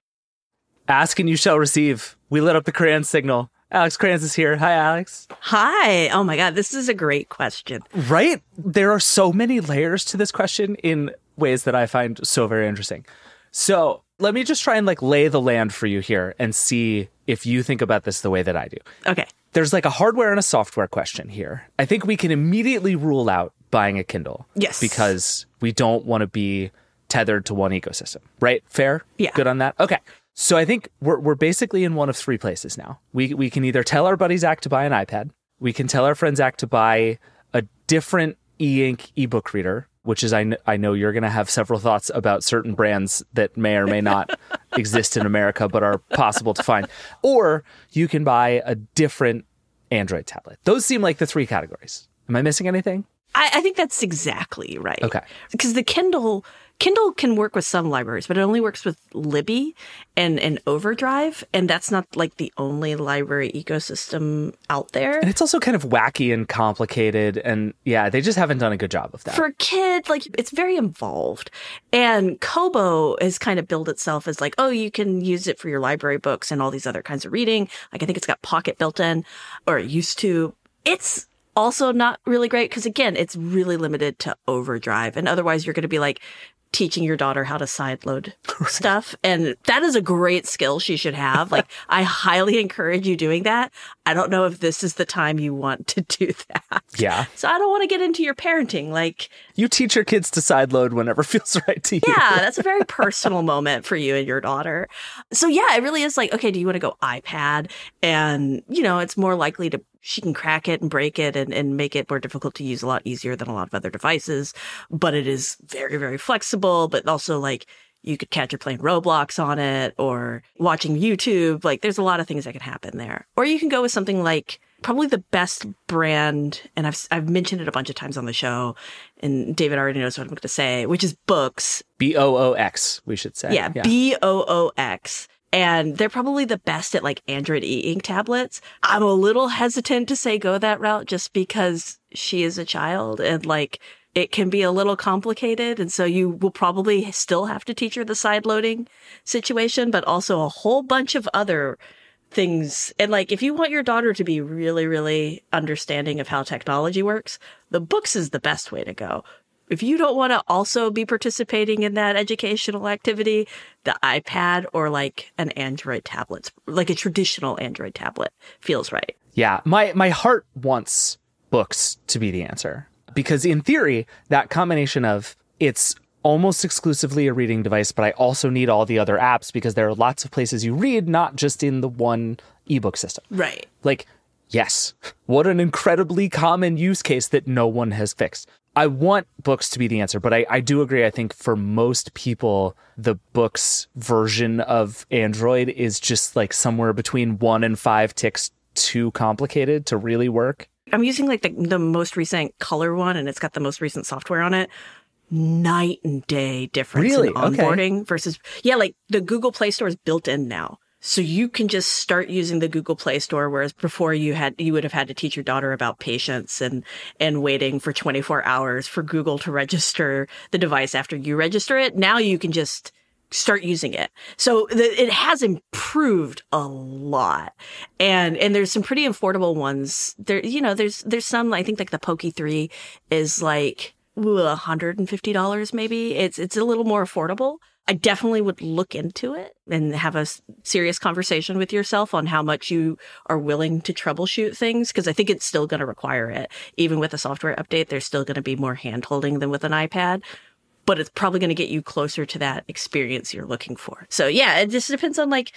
Ask and you shall receive. We lit up the Cran signal. Alex Cranz is here. Hi, Alex. Hi. Oh, my God. This is a great question. Right? There are so many layers to this question in ways that I find so very interesting. So let me just try and lay the land for you here and see if you think about this the way that I do. Okay. There's a hardware and a software question here. I think we can immediately rule out buying a Kindle. Yes. Because we don't want to be tethered to one ecosystem, right? Fair? Yeah. Good on that? Okay. So I think we're basically in one of three places now. We can either tell our buddy Zach to buy an iPad. We can tell our friend Zach to buy a different e-ink ebook reader, which is I know you're going to have several thoughts about certain brands that may or may not exist in America, but are possible to find. Or you can buy a different Android tablet. Those seem like the three categories. Am I missing anything? I think that's exactly right. Okay. Because the Kindle can work with some libraries, but it only works with Libby and Overdrive. And that's not like the only library ecosystem out there. And it's also kind of wacky and complicated. And yeah, they just haven't done a good job of that. For kids, like it's very involved. And Kobo has kind of billed itself as like, oh, you can use it for your library books and all these other kinds of reading. Like I think it's got Pocket built in, or it used to. It's also not really great because, again, it's really limited to Overdrive. And otherwise, you're going to be like teaching your daughter how to sideload stuff. And that is a great skill she should have. Like, I highly encourage you doing that. I don't know if this is the time you want to do that. Yeah. So I don't want to get into your parenting. Like, you teach your kids to sideload whenever feels right to you. Yeah, that's a very personal moment for you and your daughter. So yeah, it really is like, okay, do you want to go iPad? And, you know, it's more likely to she can crack it and break it and make it more difficult to use a lot easier than a lot of other devices. But it is very, very flexible. But also, like, you could catch her playing Roblox on it or watching YouTube. Like, there's a lot of things that can happen there. Or you can go with something like probably the best brand, and I've mentioned it a bunch of times on the show, and David already knows what I'm going to say, which is Boox. B-O-O-X, we should say. Yeah. B-O-O-X. And they're probably the best at like Android e-ink tablets. I'm a little hesitant to say go that route just because she is a child and like it can be a little complicated. And so you will probably still have to teach her the side loading situation, but also a whole bunch of other things. And like if you want your daughter to be really, really understanding of how technology works, the Boox is the best way to go. If you don't want to also be participating in that educational activity, the iPad or like an Android tablet, like a traditional Android tablet feels right. Yeah. My heart wants Boox to be the answer because in theory, that combination of it's almost exclusively a reading device, but I also need all the other apps because there are lots of places you read, not just in the one ebook system. Right. Like, yes, what an incredibly common use case that no one has fixed. I want Boox to be the answer, but I do agree. I think for most people, the Boox version of Android is just like somewhere between 1 and 5 ticks too complicated to really work. I'm using like the most recent color one, and it's got the most recent software on it. Night and day difference in onboarding versus, yeah, like the Google Play Store is built in now. So you can just start using the Google Play Store, whereas before you would have had to teach your daughter about patience and waiting for 24 hours for Google to register the device after you register it. Now you can just start using it. So it has improved a lot. And there's some pretty affordable ones. There, you know, there's some, I think like the Poke 3 is like $150 maybe. It's a little more affordable. I definitely would look into it and have a serious conversation with yourself on how much you are willing to troubleshoot things, because I think it's still going to require it. Even with a software update, there's still going to be more hand-holding than with an iPad, but it's probably going to get you closer to that experience you're looking for. So yeah, it just depends on like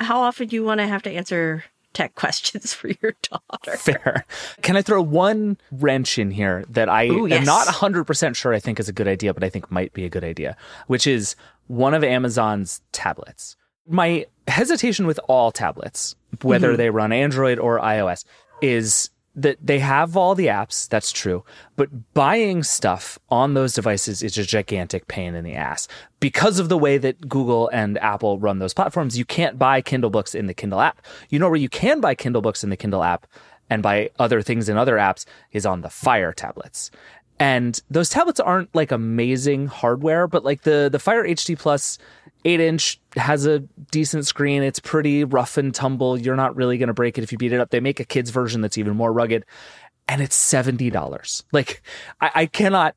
how often you want to have to answer tech questions for your daughter. Fair. Can I throw one wrench in here that I am not 100% sure I think is a good idea, but I think might be a good idea, which is one of Amazon's tablets. My hesitation with all tablets, whether they run Android or iOS, is that they have all the apps, that's true, but buying stuff on those devices is a gigantic pain in the ass. Because of the way that Google and Apple run those platforms, you can't buy Kindle Boox in the Kindle app. You know where you can buy Kindle Boox in the Kindle app and buy other things in other apps is on the Fire tablets. And those tablets aren't like amazing hardware, but like the Fire HD Plus 8-inch has a decent screen. It's pretty rough and tumble. You're not really going to break it if you beat it up. They make a kid's version that's even more rugged, and it's $70. Like, I cannot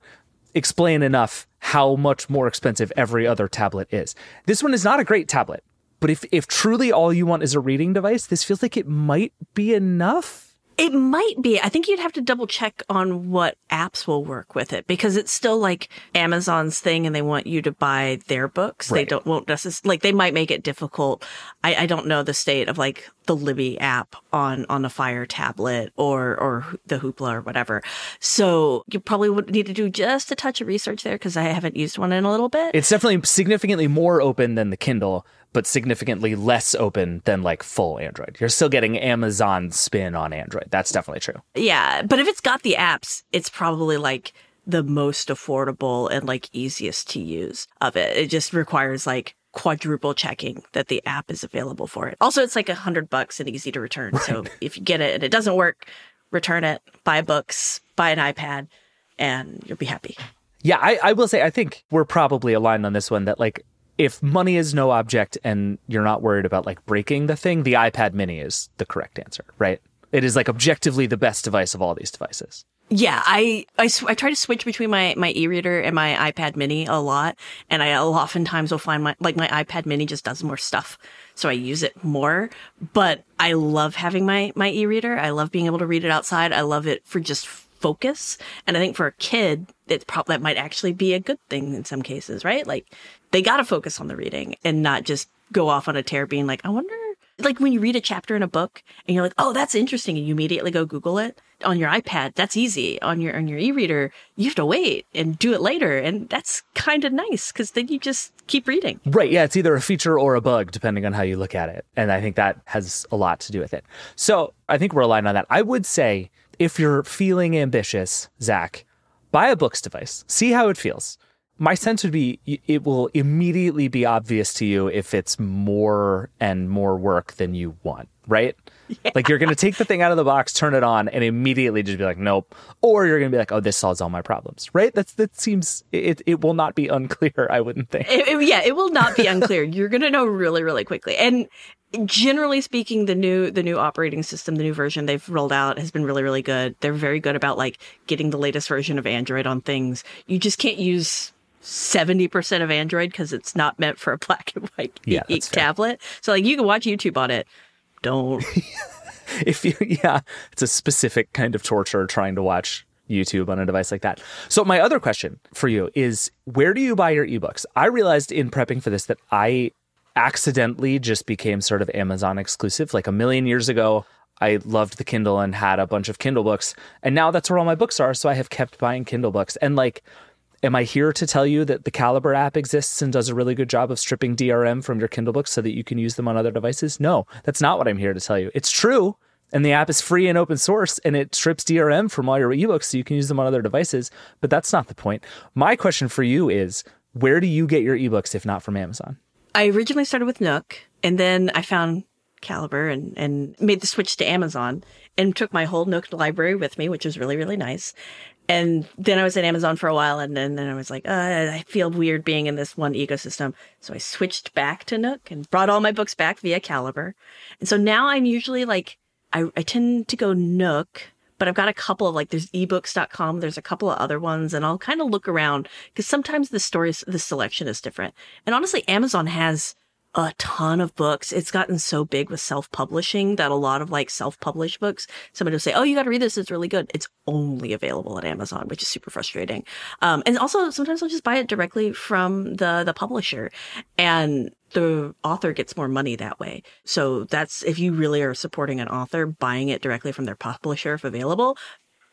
explain enough how much more expensive every other tablet is. This one is not a great tablet, but if truly all you want is a reading device, this feels like it might be enough. It might be. I think you'd have to double check on what apps will work with it, because it's still like Amazon's thing and they want you to buy their books. Right. They won't necessarily, like, they might make it difficult. I don't know the state of like the Libby app on a Fire tablet or the Hoopla or whatever. So you probably would need to do just a touch of research there, because I haven't used one in a little bit. It's definitely significantly more open than the Kindle, but significantly less open than like full Android. You're still getting Amazon spin on Android. That's definitely true. Yeah. But if it's got the apps, it's probably like the most affordable and like easiest to use of it. It just requires like quadruple checking that the app is available for it. Also, it's like $100 and easy to return. Right. So if you get it and it doesn't work, return it, buy books, buy an iPad, and you'll be happy. Yeah. I will say, I think we're probably aligned on this one that like, if money is no object and you're not worried about like breaking the thing, the iPad mini is the correct answer, right? It is like objectively the best device of all these devices. Yeah, I try to switch between my e-reader and my iPad mini a lot. And I'll oftentimes will find my iPad mini just does more stuff. So I use it more. But I love having my e-reader. I love being able to read it outside. I love it for just focus. And I think for a kid, that might actually be a good thing in some cases, right? Like, they got to focus on the reading and not just go off on a tear being like, I wonder, like when you read a chapter in a book and you're like, oh, that's interesting. And you immediately go Google it on your iPad. That's easy. On your e-reader, you have to wait and do it later. And that's kind of nice, because then you just keep reading. Right. Yeah. It's either a feature or a bug, depending on how you look at it. And I think that has a lot to do with it. So I think we're aligned on that. I would say, if you're feeling ambitious, Zach, buy a Boox device. See how it feels. My sense would be it will immediately be obvious to you if it's more and more work than you want, right? Yeah. Like, you're going to take the thing out of the box, turn it on, and immediately just be like, nope. Or you're going to be like, oh, this solves all my problems, right? It will not be unclear, I wouldn't think. It will not be unclear. You're going to know really, really quickly. And generally speaking, the new operating system, the new version they've rolled out has been really, really good. They're very good about like getting the latest version of Android on things. You just can't use 70% of Android because it's not meant for a black and white tablet. So like, you can watch YouTube on it. Don't. It's a specific kind of torture trying to watch YouTube on a device like that. So my other question for you is, where do you buy your ebooks? I realized in prepping for this that I accidentally just became sort of Amazon exclusive. Like, a million years ago, I loved the Kindle and had a bunch of Kindle books. And now that's where all my books are. So I have kept buying Kindle books. And like, am I here to tell you that the Calibre app exists and does a really good job of stripping DRM from your Kindle books so that you can use them on other devices? No, that's not what I'm here to tell you. It's true. And the app is free and open source, and it strips DRM from all your ebooks so you can use them on other devices. But that's not the point. My question for you is, where do you get your ebooks if not from Amazon? I originally started with Nook, and then I found Calibre and made the switch to Amazon and took my whole Nook library with me, which was really, really nice. And then I was at Amazon for a while, and then I was like, I feel weird being in this one ecosystem. So I switched back to Nook and brought all my books back via Calibre. And so now I'm usually like, I tend to go Nook, but I've got a couple of like, there's ebooks.com, there's a couple of other ones, and I'll kind of look around because sometimes the selection is different. And honestly, Amazon has a ton of books. It's gotten so big with self-publishing that a lot of like self-published books, somebody will say, oh, you got to read this, it's really good. It's only available at Amazon, which is super frustrating. And also sometimes I'll just buy it directly from the publisher, and the author gets more money that way. So that's, if you really are supporting an author, buying it directly from their publisher if available,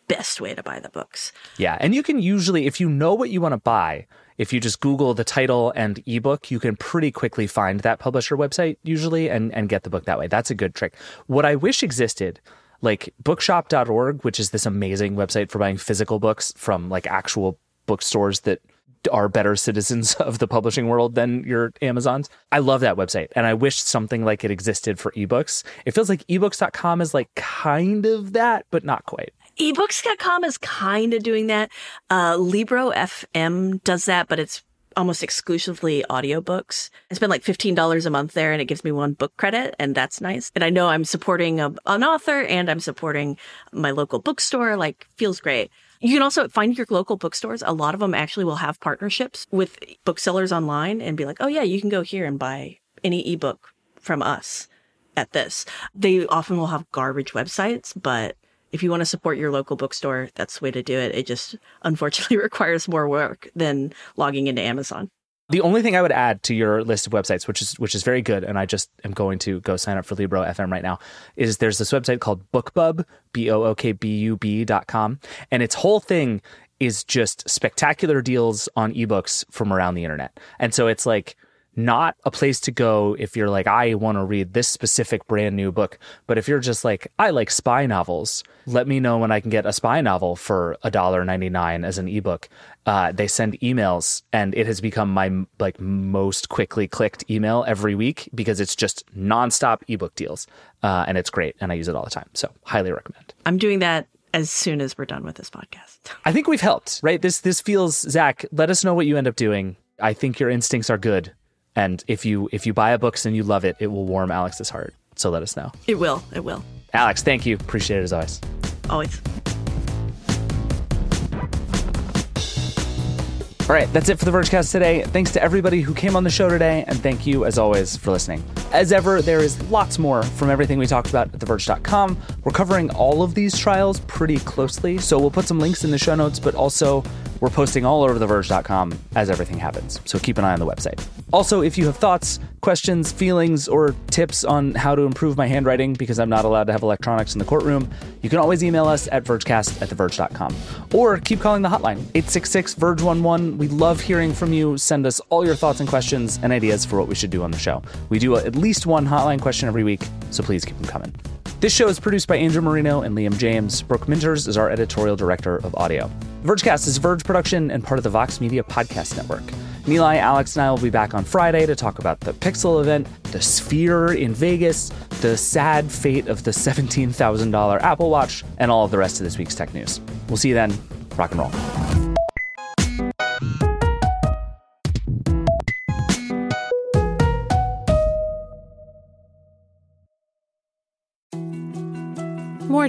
best way to buy the books. Yeah. And you can usually, if you know what you want to buy, if you just Google the title and ebook, you can pretty quickly find that publisher website usually and get the book that way. That's a good trick. What I wish existed, like bookshop.org, which is this amazing website for buying physical books from like actual bookstores that are better citizens of the publishing world than your Amazons. I love that website, and I wish something like it existed for ebooks. It feels like ebooks.com is like kind of that, but not quite. Ebooks.com is kind of doing that. Libro FM does that, but it's almost exclusively audiobooks. I spend like $15 a month there, and it gives me one book credit, and that's nice. And I know I'm supporting an author, and I'm supporting my local bookstore. Like, feels great. You can also find your local bookstores. A lot of them actually will have partnerships with booksellers online and be like, oh yeah, you can go here and buy any ebook from us at this. They often will have garbage websites, but if you want to support your local bookstore, that's the way to do it. It just unfortunately requires more work than logging into Amazon. The only thing I would add to your list of websites, which is very good, and I just am going to go sign up for Libro FM right now, is there's this website called BookBub, BookBub.com, and its whole thing is just spectacular deals on ebooks from around the internet. And so it's like not a place to go if you're like, I want to read this specific brand new book. But if you're just like, I like spy novels, let me know when I can get a spy novel for $1.99 as an ebook. They send emails, and it has become my most quickly clicked email every week because it's just nonstop ebook deals. And it's great. And I use it all the time. So highly recommend. I'm doing that as soon as we're done with this podcast. I think we've helped, right? This feels, Zach, let us know what you end up doing. I think your instincts are good. And if you buy a book and you love it, it will warm Alex's heart. So let us know. It will. It will. Alex, thank you. Appreciate it as always. Always. All right, that's it for The Vergecast today. Thanks to everybody who came on the show today, and thank you, as always, for listening. As ever, there is lots more from everything we talked about at TheVerge.com. We're covering all of these trials pretty closely, so we'll put some links in the show notes, but also we're posting all over TheVerge.com as everything happens, so keep an eye on the website. Also, if you have thoughts, questions, feelings, or tips on how to improve my handwriting because I'm not allowed to have electronics in the courtroom, you can always email us at vergecast@theverge.com, or keep calling the hotline, 866-VERGE11. We love hearing from you. Send us all your thoughts and questions and ideas for what we should do on the show. We do at least one hotline question every week, so please keep them coming. This show is produced by Andrew Marino and Liam James. Brooke Minters is our editorial director of audio. The Vergecast is Verge production and part of the Vox Media Podcast Network. Nilay, Alex, and I will be back on Friday to talk about the Pixel event, the Sphere in Vegas, the sad fate of the $17,000 Apple Watch, and all of the rest of this week's tech news. We'll see you then. Rock and roll. More